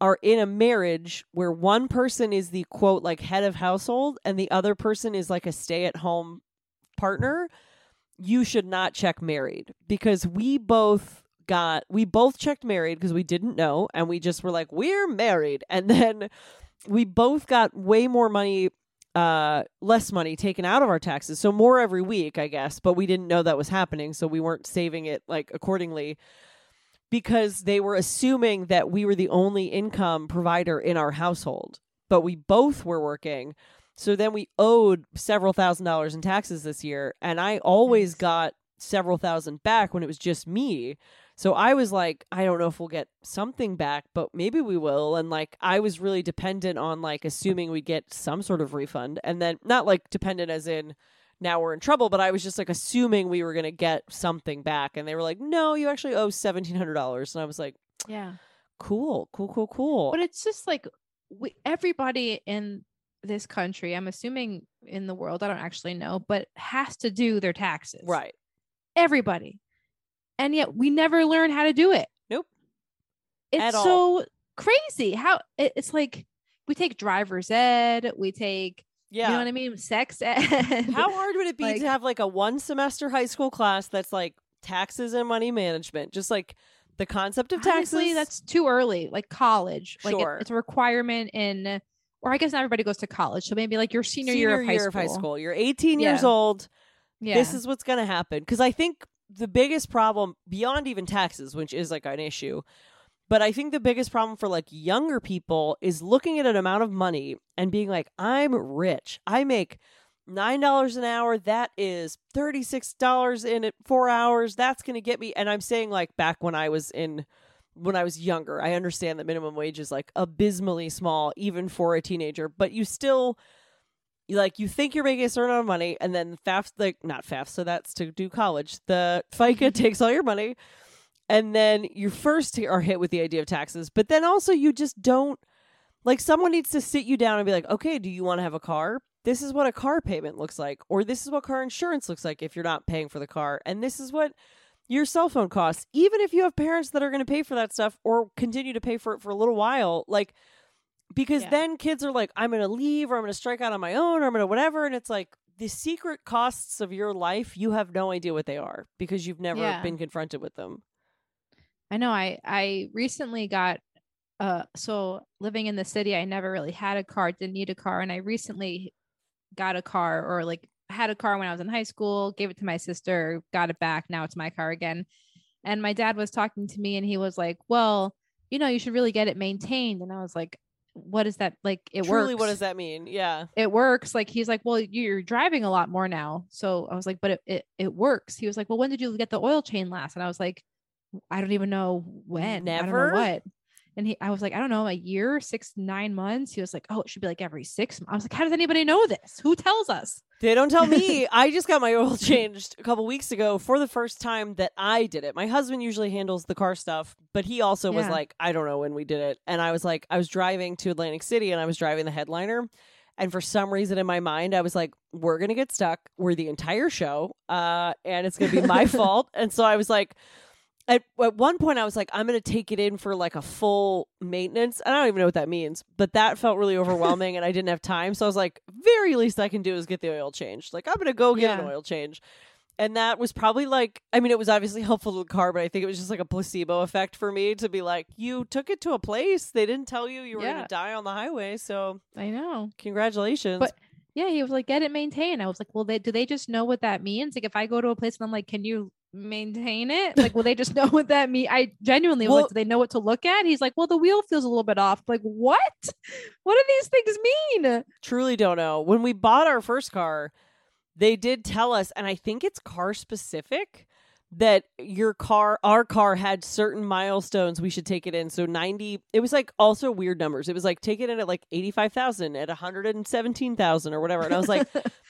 are in a marriage where one person is the, quote, like head of household and the other person is like a stay-at-home partner, you should not check married. Because we both got, we both checked married because we didn't know. And we just were like, we're married. And then we both got way more money uh less money taken out of our taxes, so more every week, I guess, but we didn't know that was happening, so we weren't saving it like accordingly because they were assuming that we were the only income provider in our household, but we both were working. So then we owed several thousand dollars in taxes this year, and I always nice. got several thousand back when it was just me. So I was like, I don't know if we'll get something back, but maybe we will. And like, I was really dependent on like assuming we get some sort of refund, and then not like dependent as in now we're in trouble, but I was just like assuming we were going to get something back. And they were like, no, you actually owe seventeen hundred dollars. And I was like, yeah, cool, cool, cool, cool. But it's just like we, everybody in this country, I'm assuming in the world, I don't actually know, but has to do their taxes. Right. Everybody. And yet we never learn how to do it. Nope. It's so crazy how it, it's like we take driver's ed. We take, yeah. you know what I mean? Sex ed. How hard would it be like, to have like a one semester high school class that's like taxes and money management? Just like the concept of taxes. Honestly, that's too early. Like college. Like sure. it, it's a requirement in, or I guess not everybody goes to college. So maybe like your senior, senior year, of high, year of high school. You're eighteen yeah. years old. Yeah. This is what's going to happen. Because I think the biggest problem, beyond even taxes, which is like an issue, but I think the biggest problem for like younger people is looking at an amount of money and being like, I'm rich. I make nine dollars an hour. That is thirty-six dollars in it, four hours. That's going to get me. And I'm saying like back when I was in... when I was younger, I understand that minimum wage is like abysmally small, even for a teenager, but you still like, you think you're making a certain amount of money, and then FAFSA, like not FAFSA, so that's to do college. The FICA takes all your money. And then you first are hit with the idea of taxes, but then also you just don't like, someone needs to sit you down and be like, okay, do you want to have a car? This is what a car payment looks like, or this is what car insurance looks like if you're not paying for the car. And this is what your cell phone costs, even if you have parents that are going to pay for that stuff or continue to pay for it for a little while, like, because yeah. then kids are like, I'm going to leave, or I'm going to strike out on my own, or I'm going to whatever. And it's like the secret costs of your life, you have no idea what they are because you've never yeah. been confronted with them. I know. I, I recently got, uh, so living in the city, I never really had a car, didn't need a car. And I recently got a car, or like, had a car when I was in high school, gave it to my sister, got it back. Now it's my car again. And my dad was talking to me and he was like, well, you know, you should really get it maintained. And I was like, what is that? Like, it Truly, works. What does that mean? Yeah. It works. Like, he's like, well, you're driving a lot more now. So I was like, but it, it, it works. He was like, well, when did you get the oil change last? And I was like, I don't even know when. Never. I don't know what. And he, I was like, I don't know, a year, six, nine months. He was like, oh, it should be like every six months. I was like, how does anybody know this? Who tells us? They don't tell me. I just got my oil changed a couple weeks ago for the first time that I did it. My husband usually handles the car stuff, but he also yeah. was like, I don't know when we did it. And I was like, I was driving to Atlantic City and I was driving the headliner. And for some reason in my mind, I was like, we're going to get stuck. We're the entire show. Uh, and it's going to be my fault. And so I was like, At, at one point, I was like, I'm going to take it in for like a full maintenance. I don't even know what that means, but that felt really overwhelming and I didn't have time. So I was like, very least I can do is get the oil changed. Like, I'm going to go get yeah. an oil change. And that was probably like, I mean, it was obviously helpful to the car, but I think it was just like a placebo effect for me to be like, you took it to a place. They didn't tell you you were yeah. going to die on the highway. So I know. Congratulations. But yeah, he was like, get it maintained. I was like, well, they, do they just know what that means? Like, if I go to a place and I'm like, can you maintain it? Like, will they just know what that means? I genuinely well, was like, do they know what to look at? He's like, well, the wheel feels a little bit off. Like, what? What do these things mean? Truly don't know. When we bought our first car, they did tell us, and I think it's car specific, that your car, our car had certain milestones we should take it in. So ninety, it was like also weird numbers. It was like, take it in at like eighty-five thousand, at one hundred seventeen thousand or whatever. And I was like,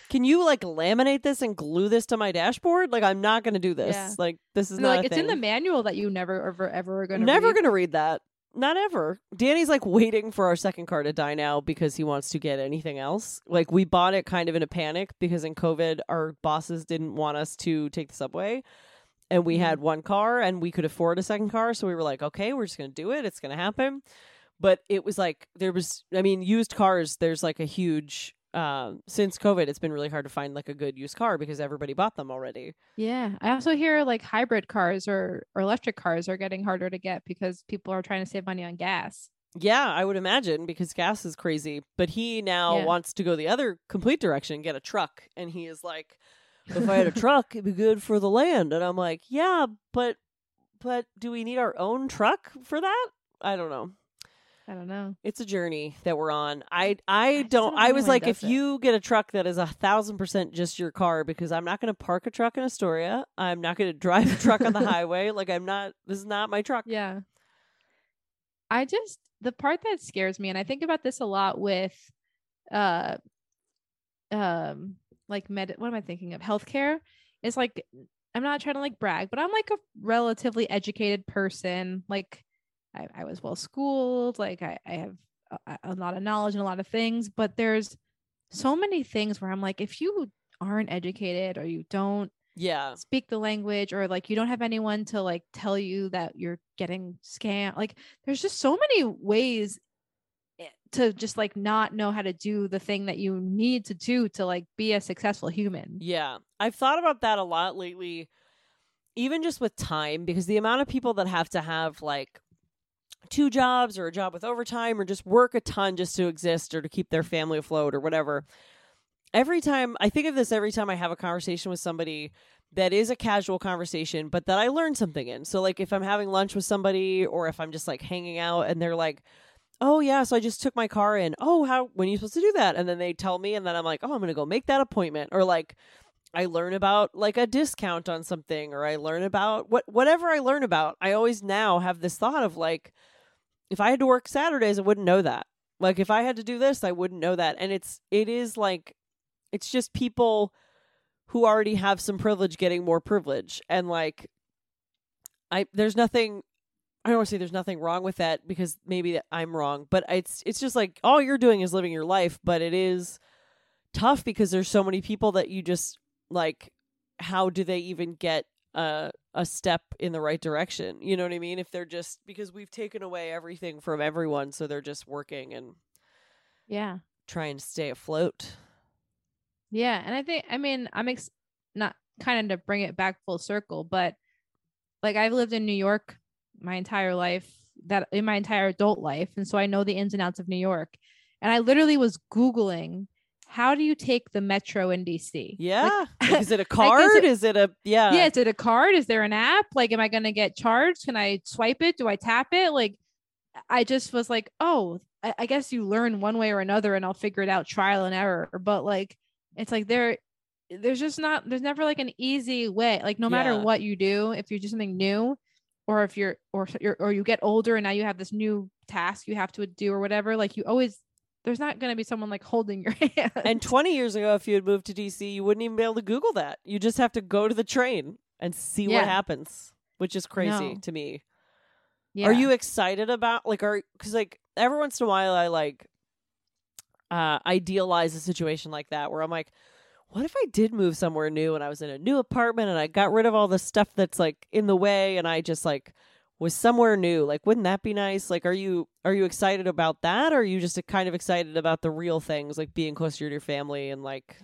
can you like laminate this and glue this to my dashboard? Like, I'm not going to do this. Yeah. Like, this is and not like, a it's thing. In the manual that you never, ever, ever are going to read. Never going to read that. Not ever. Danny's like waiting for our second car to die now because he wants to get anything else. Like, we bought it kind of in a panic because in COVID, our bosses didn't want us to take the subway. And we had one car and we could afford a second car. So we were like, okay, we're just going to do it. It's going to happen. But it was like, there was, I mean, used cars, there's like a huge, um, since COVID, it's been really hard to find like a good used car because everybody bought them already. Yeah. I also hear like hybrid cars or, or electric cars are getting harder to get because people are trying to save money on gas. Yeah, I would imagine because gas is crazy. But he now yeah. wants to go the other complete direction, get a truck. And he is like, if I had a truck, it'd be good for the land. And I'm like, yeah, but but do we need our own truck for that? I don't know. I don't know. It's a journey that we're on. I I, I don't. I was like, if it. you get a truck that is a thousand percent just your car, because I'm not going to park a truck in Astoria. I'm not going to drive a truck on the highway. Like, I'm not. This is not my truck. Yeah. I just the part that scares me, and I think about this a lot with, uh, um. like med, what am I thinking of? Healthcare is like, I'm not trying to like brag, but I'm like a relatively educated person. Like I, I was well-schooled. Like I, I have a, a lot of knowledge and a lot of things, but there's so many things where I'm like, if you aren't educated or you don't yeah. speak the language, or like, you don't have anyone to like tell you that you're getting scammed. Like there's just so many ways to just like not know how to do the thing that you need to do to like be a successful human. Yeah. I've thought about that a lot lately, even just with time, because the amount of people that have to have like two jobs or a job with overtime or just work a ton just to exist or to keep their family afloat or whatever. every time, I think of this every time I have a conversation with somebody that is a casual conversation, but that I learn something in. So like if I'm having lunch with somebody or if I'm just like hanging out and they're like, oh yeah, so I just took my car in. Oh, how, when are you supposed to do that? And then they tell me and then I'm like, oh, I'm going to go make that appointment. Or like I learn about like a discount on something, or I learn about what whatever I learn about. I always now have this thought of like, if I had to work Saturdays, I wouldn't know that. Like if I had to do this, I wouldn't know that. And it's, it is like, it's just people who already have some privilege getting more privilege. And like, I, there's nothing, I don't want to say there's nothing wrong with that because maybe I'm wrong, but it's, it's just like, all you're doing is living your life, but it is tough because there's so many people that you just like, how do they even get a, a step in the right direction? You know what I mean? If they're just, because we've taken away everything from everyone. So they're just working and yeah, trying to stay afloat. Yeah. And I think, I mean, I'm ex- not kind of to bring it back full circle, but like I've lived in New York my entire life, that in my entire adult life. And so I know the ins and outs of New York. And I literally was Googling, how do you take the metro in D C? Yeah. Like, is it a card? It, is it a, yeah. Yeah. Is it a card? Is there an app? Like, am I going to get charged? Can I swipe it? Do I tap it? Like, I just was like, oh, I, I guess you learn one way or another and I'll figure it out, trial and error. But like, it's like there, there's just not, there's never like an easy way. Like no matter yeah. what you do, if you do something new, or if you're, or you're, or you get older and now you have this new task you have to do or whatever, like you always, there's not going to be someone like holding your hand. And twenty years ago, if you had moved to D C, you wouldn't even be able to Google that. You just have to go to the train and see yeah. what happens, which is crazy no. to me. Yeah. Are you excited about like, are, cause like every once in a while I like, Uh, idealize a situation like that where I'm like, what if I did move somewhere new and I was in a new apartment and I got rid of all the stuff that's like in the way and I just like was somewhere new, like wouldn't that be nice? Like are you are you excited about that, or are you just kind of excited about the real things like being closer to your family and like?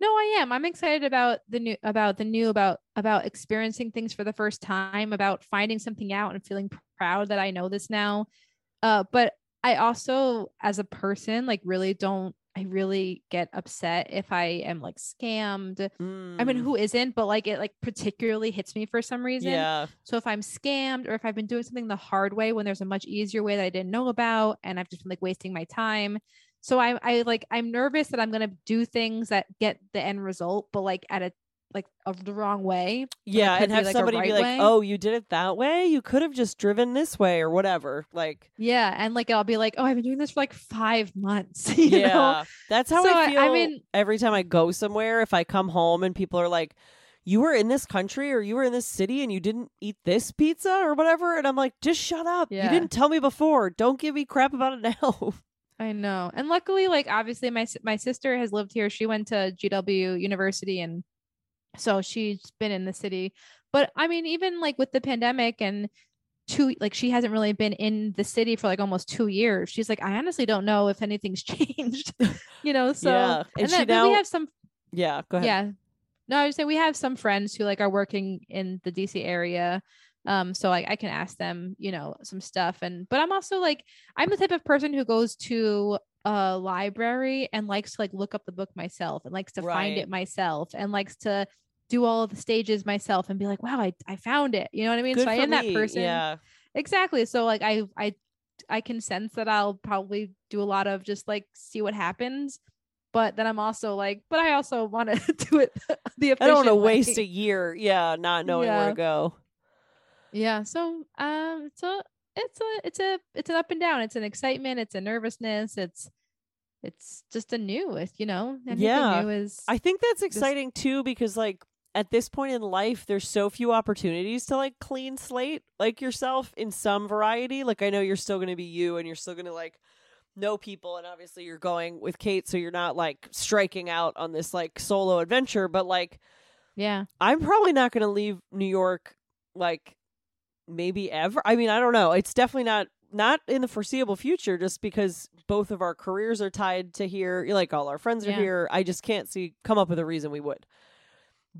No, I am. I'm excited about the new about the new about about experiencing things for the first time, about finding something out and feeling proud that I know this now. Uh, but I also, as a person, like really don't, I really get upset if I am like scammed. Mm. I mean, who isn't, but like it like particularly hits me for some reason. Yeah. So if I'm scammed or if I've been doing something the hard way when there's a much easier way that I didn't know about and I've just been like wasting my time. So I, I like, I'm nervous that I'm going to do things that get the end result, but like at a, like of the wrong way. Yeah. And have somebody be like, oh, you did it that way. You could have just driven this way or whatever. Like, yeah. And like, I'll be like, oh, I've been doing this for like five months. You yeah. know? That's how so I feel I mean, every time I go somewhere. If I come home and people are like, you were in this country or you were in this city and you didn't eat this pizza or whatever. And I'm like, just shut up. Yeah. You didn't tell me before. Don't give me crap about it now. I know. And luckily, like obviously my, my sister has lived here. She went to G W University and so she's been in the city, but I mean, even like with the pandemic and two, like she hasn't really been in the city for like almost two years. She's like, I honestly don't know if anything's changed, you know? So yeah. and, and she that, now, we have some, yeah, go ahead. Yeah, no, I was saying we have some friends who like are working in the D C area. Um, so like I can ask them, you know, some stuff and, but I'm also like, I'm the type of person who goes to a library and likes to like look up the book myself and likes to right. find it myself and likes to do all of the stages myself and be like, wow, I, I found it. You know what I mean? Good so I am me. That person. Yeah, exactly. So like, I, I, I can sense that I'll probably do a lot of just like, see what happens, but then I'm also like, but I also want to do it. The efficient I don't want to waste a year. Yeah. Not knowing yeah. where to go. Yeah. So, um, so it's a, it's a, it's an up and down. It's an excitement. It's a nervousness. It's, it's just a new, it's, you know, yeah. New is I think that's exciting just- too, because like, at this point in life, there's so few opportunities to like clean slate, like yourself in some variety. Like I know you're still going to be you and you're still going to like know people. And obviously you're going with Kate, so you're not like striking out on this like solo adventure, but like, yeah, I'm probably not going to leave New York like maybe ever. I mean, I don't know. It's definitely not, not in the foreseeable future, just because both of our careers are tied to here. Like all our friends are yeah. here. I just can't see, come up with a reason we would.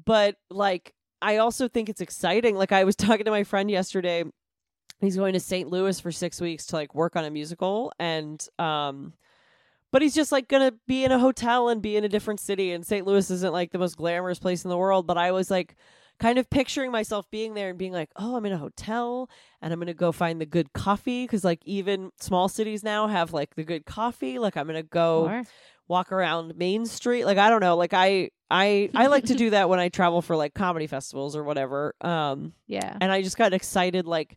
But like, I also think it's exciting. Like I was talking to my friend yesterday, he's going to Saint Louis for six weeks to like work on a musical. And, um, But he's just like going to be in a hotel and be in a different city. And Saint Louis isn't like the most glamorous place in the world. But I was like kind of picturing myself being there and being like, oh, I'm in a hotel and I'm going to go find the good coffee. Because like even small cities now have like the good coffee. Like I'm going to go sure. walk around Main Street. Like, I don't know. Like I I, I like to do that when I travel for like comedy festivals or whatever. Um, yeah. And I just got excited like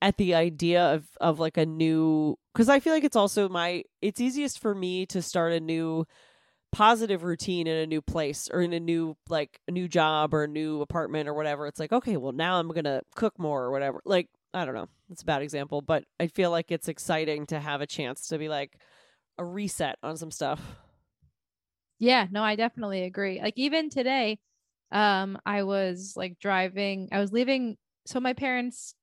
at the idea of, of like a new... Because I feel like it's also my, it's easiest for me to start a new positive routine in a new place or in a new, like a new job or a new apartment or whatever. It's like, okay, well now I'm going to cook more or whatever. Like, I don't know. It's a bad example, but I feel like it's exciting to have a chance to be like a reset on some stuff. Yeah, no, I definitely agree. Like even today, um, I was like driving, I was leaving. So my parents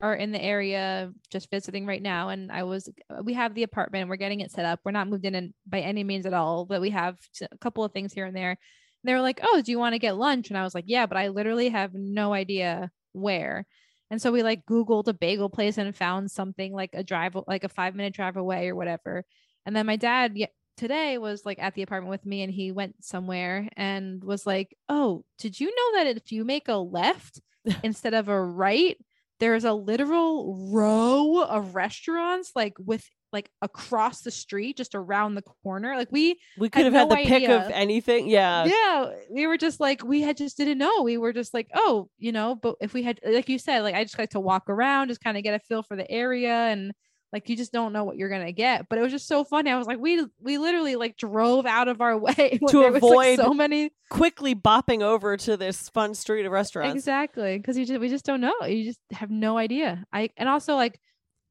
are in the area just visiting right now, and I was we have the apartment, we're getting it set up, we're not moved in and by any means at all, but we have a couple of things here and there, and they were like, oh, do you want to get lunch? And I was like, yeah, but I literally have no idea where. And so we like Googled a bagel place and found something like a drive like a five minute drive away or whatever. And then my dad today was like at the apartment with me, and he went somewhere and was like, oh, did you know that if you make a left instead of a right, there's a literal row of restaurants like with like across the street, just around the corner. Like we, we could have had the pick of anything. Yeah. Yeah. We were just like, we had just didn't know. We were just like, oh, you know, but if we had, like you said, like, I just like to walk around, just kind of get a feel for the area. And like, you just don't know what you're going to get, but it was just so funny. I was like, we, we literally like drove out of our way to avoid was, like, so many quickly bopping over to this fun street of restaurants. Exactly. Cause you just, we just don't know. You just have no idea. I, and also like,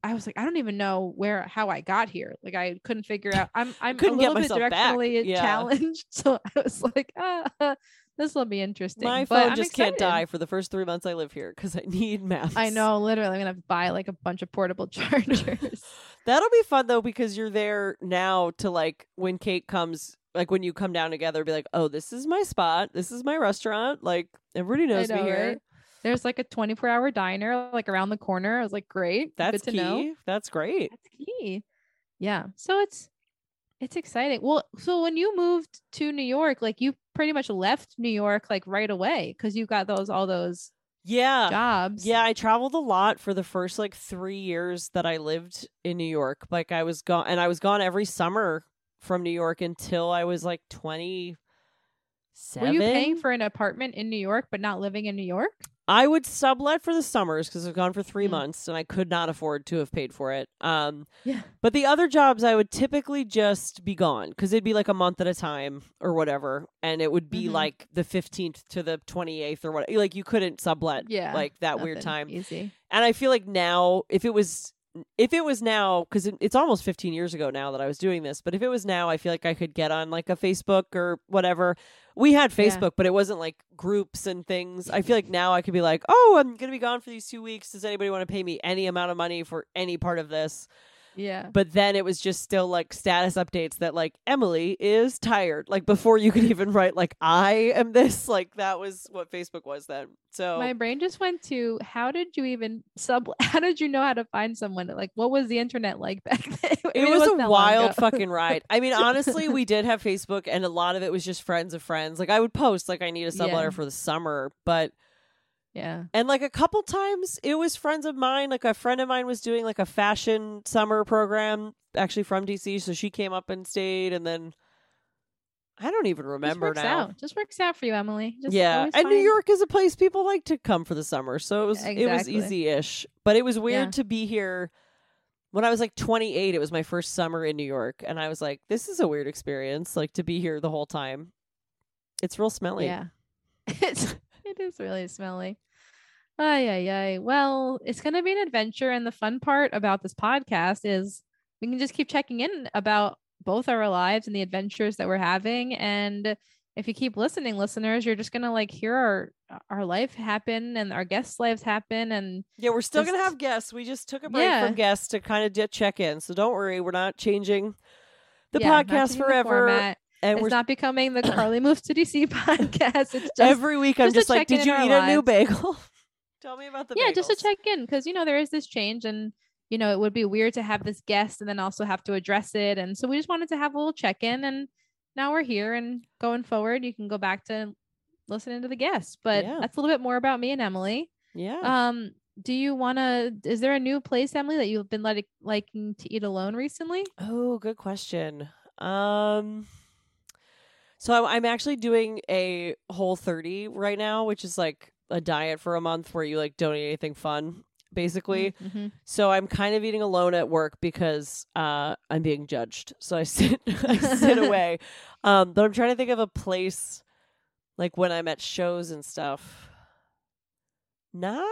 I was like, I don't even know where, how I got here. Like I couldn't figure out, I'm, I'm couldn't a little get bit directionally yeah. challenged. So I was like, ah, this will be interesting. My but phone I'm just excited. Can't die for the first three months I live here because I need maps. I know, literally. I'm going to have to buy like a bunch of portable chargers. That'll be fun though, because you're there now to like, when Kate comes, like when you come down together, be like, oh, this is my spot. This is my restaurant. Like everybody knows I know, me here. Right? There's like a twenty-four hour diner like around the corner. I was like, great. That's good to key. Know. That's great. That's key. Yeah. So it's, it's exciting. Well, so when you moved to New York, like you pretty much left New York like right away because you got those all those yeah jobs. Yeah, I traveled a lot for the first like three years that I lived in New York. Like I was gone, and I was gone every summer from New York until I was like twenty-seven. Were you paying for an apartment in New York but not living in New York? I would sublet for the summers because I've gone for three mm. months and I could not afford to have paid for it. Um, yeah. But the other jobs, I would typically just be gone because it'd be like a month at a time or whatever. And it would be mm-hmm. like the fifteenth to the twenty-eighth or whatever. Like you couldn't sublet yeah, like that weird time. Easy. And I feel like now if it was if it was now, because it, it's almost fifteen years ago now that I was doing this. But if it was now, I feel like I could get on like a Facebook or whatever. We had Facebook, yeah. but it wasn't like groups and things. I feel like now I could be like, oh, I'm going to be gone for these two weeks. Does anybody want to pay me any amount of money for any part of this? Yeah. But then it was just still like status updates that like Emily is tired. Like before you could even write like I am this. Like that was what Facebook was then. So my brain just went to how did you even sub? How did you know how to find someone? Like what was the internet like back then? It, it was a wild fucking ride. I mean, honestly, we did have Facebook and a lot of it was just friends of friends. Like I would post like I need a subletter yeah. for the summer, but yeah. And like a couple times it was friends of mine. Like a friend of mine was doing like a fashion summer program actually from D C. So she came up and stayed, and then I don't even remember just now. Out. Just works out for you, Emily. Just yeah. And find... New York is a place people like to come for the summer. So it was exactly. it was easy-ish. But it was weird yeah. to be here. When I was like twenty-eight, it was my first summer in New York. And I was like, this is a weird experience, like to be here the whole time. It's real smelly. Yeah. It's it is really smelly. Ay, ay, ay. Well, it's going to be an adventure. And the fun part about this podcast is we can just keep checking in about both our lives and the adventures that we're having. And if you keep listening, listeners, you're just going to like hear our, our life happen and our guests' lives happen. And yeah, we're still just... going to have guests. We just took a break yeah. from guests to kind of d- check in. So don't worry. We're not changing the yeah, podcast changing forever. The and it's we're not becoming the Carly Moves to D C podcast. It's just, every week I'm just, just like, did you eat lives. A new bagel? Tell me about the Yeah, bagels. Just to check in. Cause you know, there is this change and you know, it would be weird to have this guest and then also have to address it. And so we just wanted to have a little check-in, and now we're here, and going forward, you can go back to listening to the guests, but yeah. that's a little bit more about me and Emily. Yeah. Um, do you want to, is there a new place, Emily, that you've been like liking to eat alone recently? Oh, good question. Um, so I'm actually doing a Whole thirty right now, which is like a diet for a month where you like don't eat anything fun, basically. Mm-hmm. So I'm kind of eating alone at work because uh, I'm being judged. So I sit, I sit away. Um, but I'm trying to think of a place like when I'm at shows and stuff. Nah,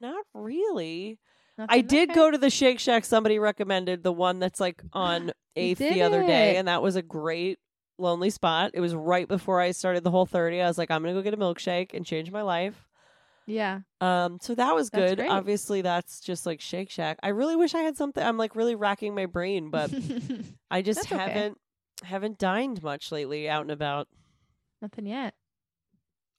not really. Nothing I did okay. go to the Shake Shack somebody recommended, the one that's like on eighth the other day, and that was a great lonely spot. It was right before I started the Whole thirty. I was like, I'm gonna go get a milkshake and change my life. Yeah. Um. So that was good. That's Obviously, that's just like Shake Shack. I really wish I had something. I'm like really racking my brain, but I just that's haven't okay. haven't dined much lately, out and about. Nothing yet.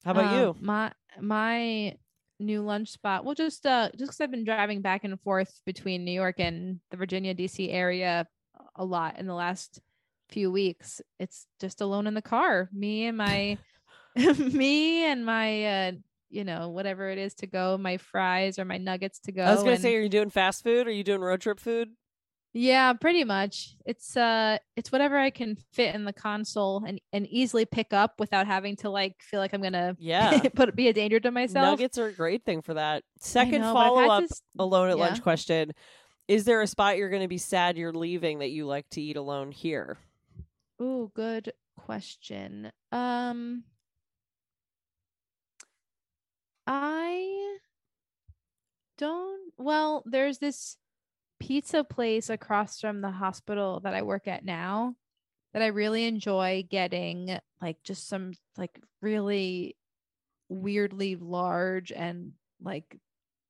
How about um, you? My my new lunch spot. Well, just uh, just because I've been driving back and forth between New York and the Virginia D C area a lot in the last few weeks. It's just alone in the car, me and my, me and my, uh, you know, whatever it is to go, my fries or my nuggets to go. I was gonna and, say, are you doing fast food? Are you doing road trip food? Yeah, pretty much. It's uh, it's whatever I can fit in the console and, and easily pick up without having to like feel like I'm gonna yeah put be a danger to myself. Nuggets are a great thing for that. Second follow up s- alone at yeah. lunch question: is there a spot you're gonna be sad you're leaving that you like to eat alone here? Ooh, good question. Um, I don't. Well, there's this pizza place across from the hospital that I work at now that I really enjoy getting, like just some like really weirdly large and like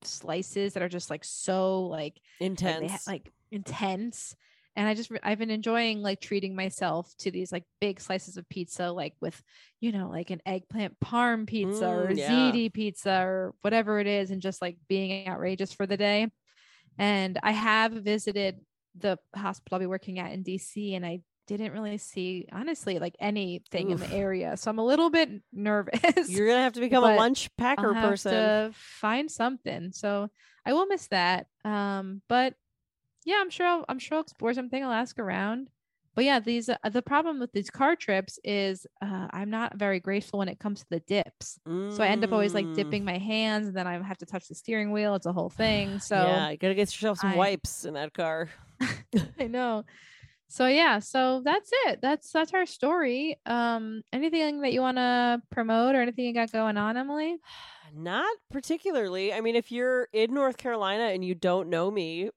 slices that are just like so like intense, like, ha- like intense. And I just, I've been enjoying like treating myself to these like big slices of pizza, like with, you know, like an eggplant parm pizza mm, or yeah. ziti pizza or whatever it is. And just like being outrageous for the day. And I have visited the hospital I'll be working at in D C, and I didn't really see, honestly, like anything Oof. in the area. So I'm a little bit nervous. You're going to have to become a lunch packer I'll have person. To find something. So I will miss that. Um, but yeah, I'm sure I'll, I'm sure I'll explore something. I'll ask around. But yeah, these uh, the problem with these car trips is uh, I'm not very graceful when it comes to the dips. Mm. So I end up always like dipping my hands, and then I have to touch the steering wheel. It's a whole thing. So yeah, you gotta get yourself some I, wipes in that car. I know. So yeah, so that's it. That's that's our story. Um, anything that you want to promote or anything you got going on, Emily? Not particularly. I mean, if you're in North Carolina and you don't know me,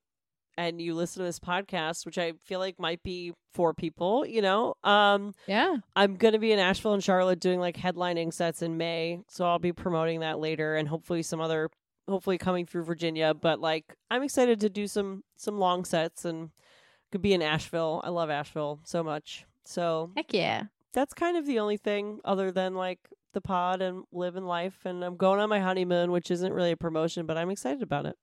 and you listen to this podcast, which I feel like might be for people, you know? Um, yeah. I'm going to be in Asheville and Charlotte doing like headlining sets in May. So I'll be promoting that later, and hopefully some other, hopefully coming through Virginia. But like, I'm excited to do some, some long sets, and could be in Asheville. I love Asheville so much. So heck yeah. That's kind of the only thing other than like the pod and living life. And I'm going on my honeymoon, which isn't really a promotion, but I'm excited about it.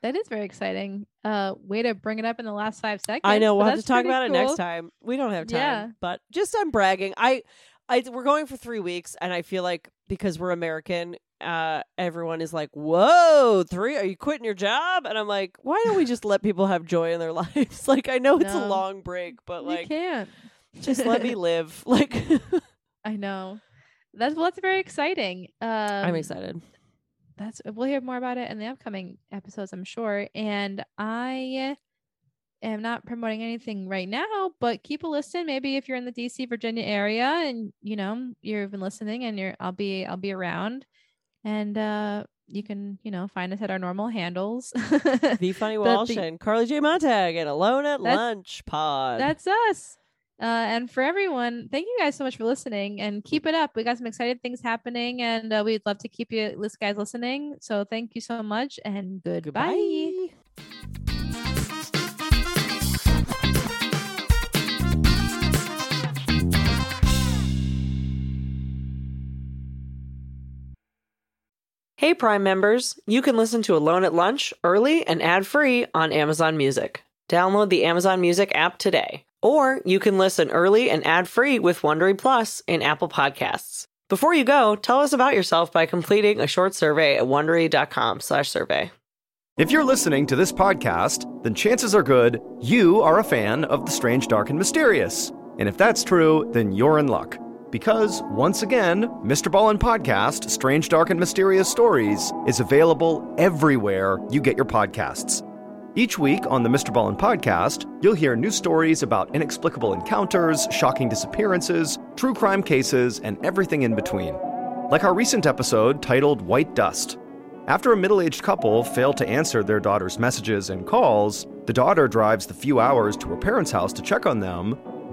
That is very exciting. Uh, way to bring it up in the last five seconds. I know. We'll have to talk about cool. it next time. We don't have time. Yeah. But just I'm bragging. I, I, we're going for three weeks, and I feel like because we're American, uh, everyone is like, whoa, three? Are you quitting your job? And I'm like, why don't we just let people have joy in their lives? Like, I know it's no, a long break, but like, you can't. Just let me live. Like, I know. That's, well, that's very exciting. Um, I'm excited. That's we'll hear more about it in the upcoming episodes, I'm sure. And I am not promoting anything right now, but keep a listen. Maybe if you're in the D C, Virginia area, and you know you've been listening, and you're I'll be I'll be around, and uh, you can you know find us at our normal handles: The Funny Walsh the, and Carly J Montag and Alone at Lunch Pod. That's us. Uh, and for everyone, thank you guys so much for listening, and keep it up. We got some exciting things happening, and uh, we'd love to keep you guys listening. So thank you so much, and goodbye. goodbye. Hey, Prime members, you can listen to Alone at Lunch early and ad-free on Amazon Music. Download the Amazon Music app today. Or you can listen early and ad-free with Wondery Plus in Apple Podcasts. Before you go, tell us about yourself by completing a short survey at Wondery.com slash survey. If you're listening to this podcast, then chances are good you are a fan of the strange, dark, and mysterious. And if that's true, then you're in luck. Because, once again, Mister Ballen Podcast, Strange, Dark, and Mysterious Stories is available everywhere you get your podcasts. Each week on the Mister Ballen Podcast, you'll hear new stories about inexplicable encounters, shocking disappearances, true crime cases, and everything in between. Like our recent episode titled White Dust. After a middle-aged couple failed to answer their daughter's messages and calls, the daughter drives the few hours to her parents' house to check on them,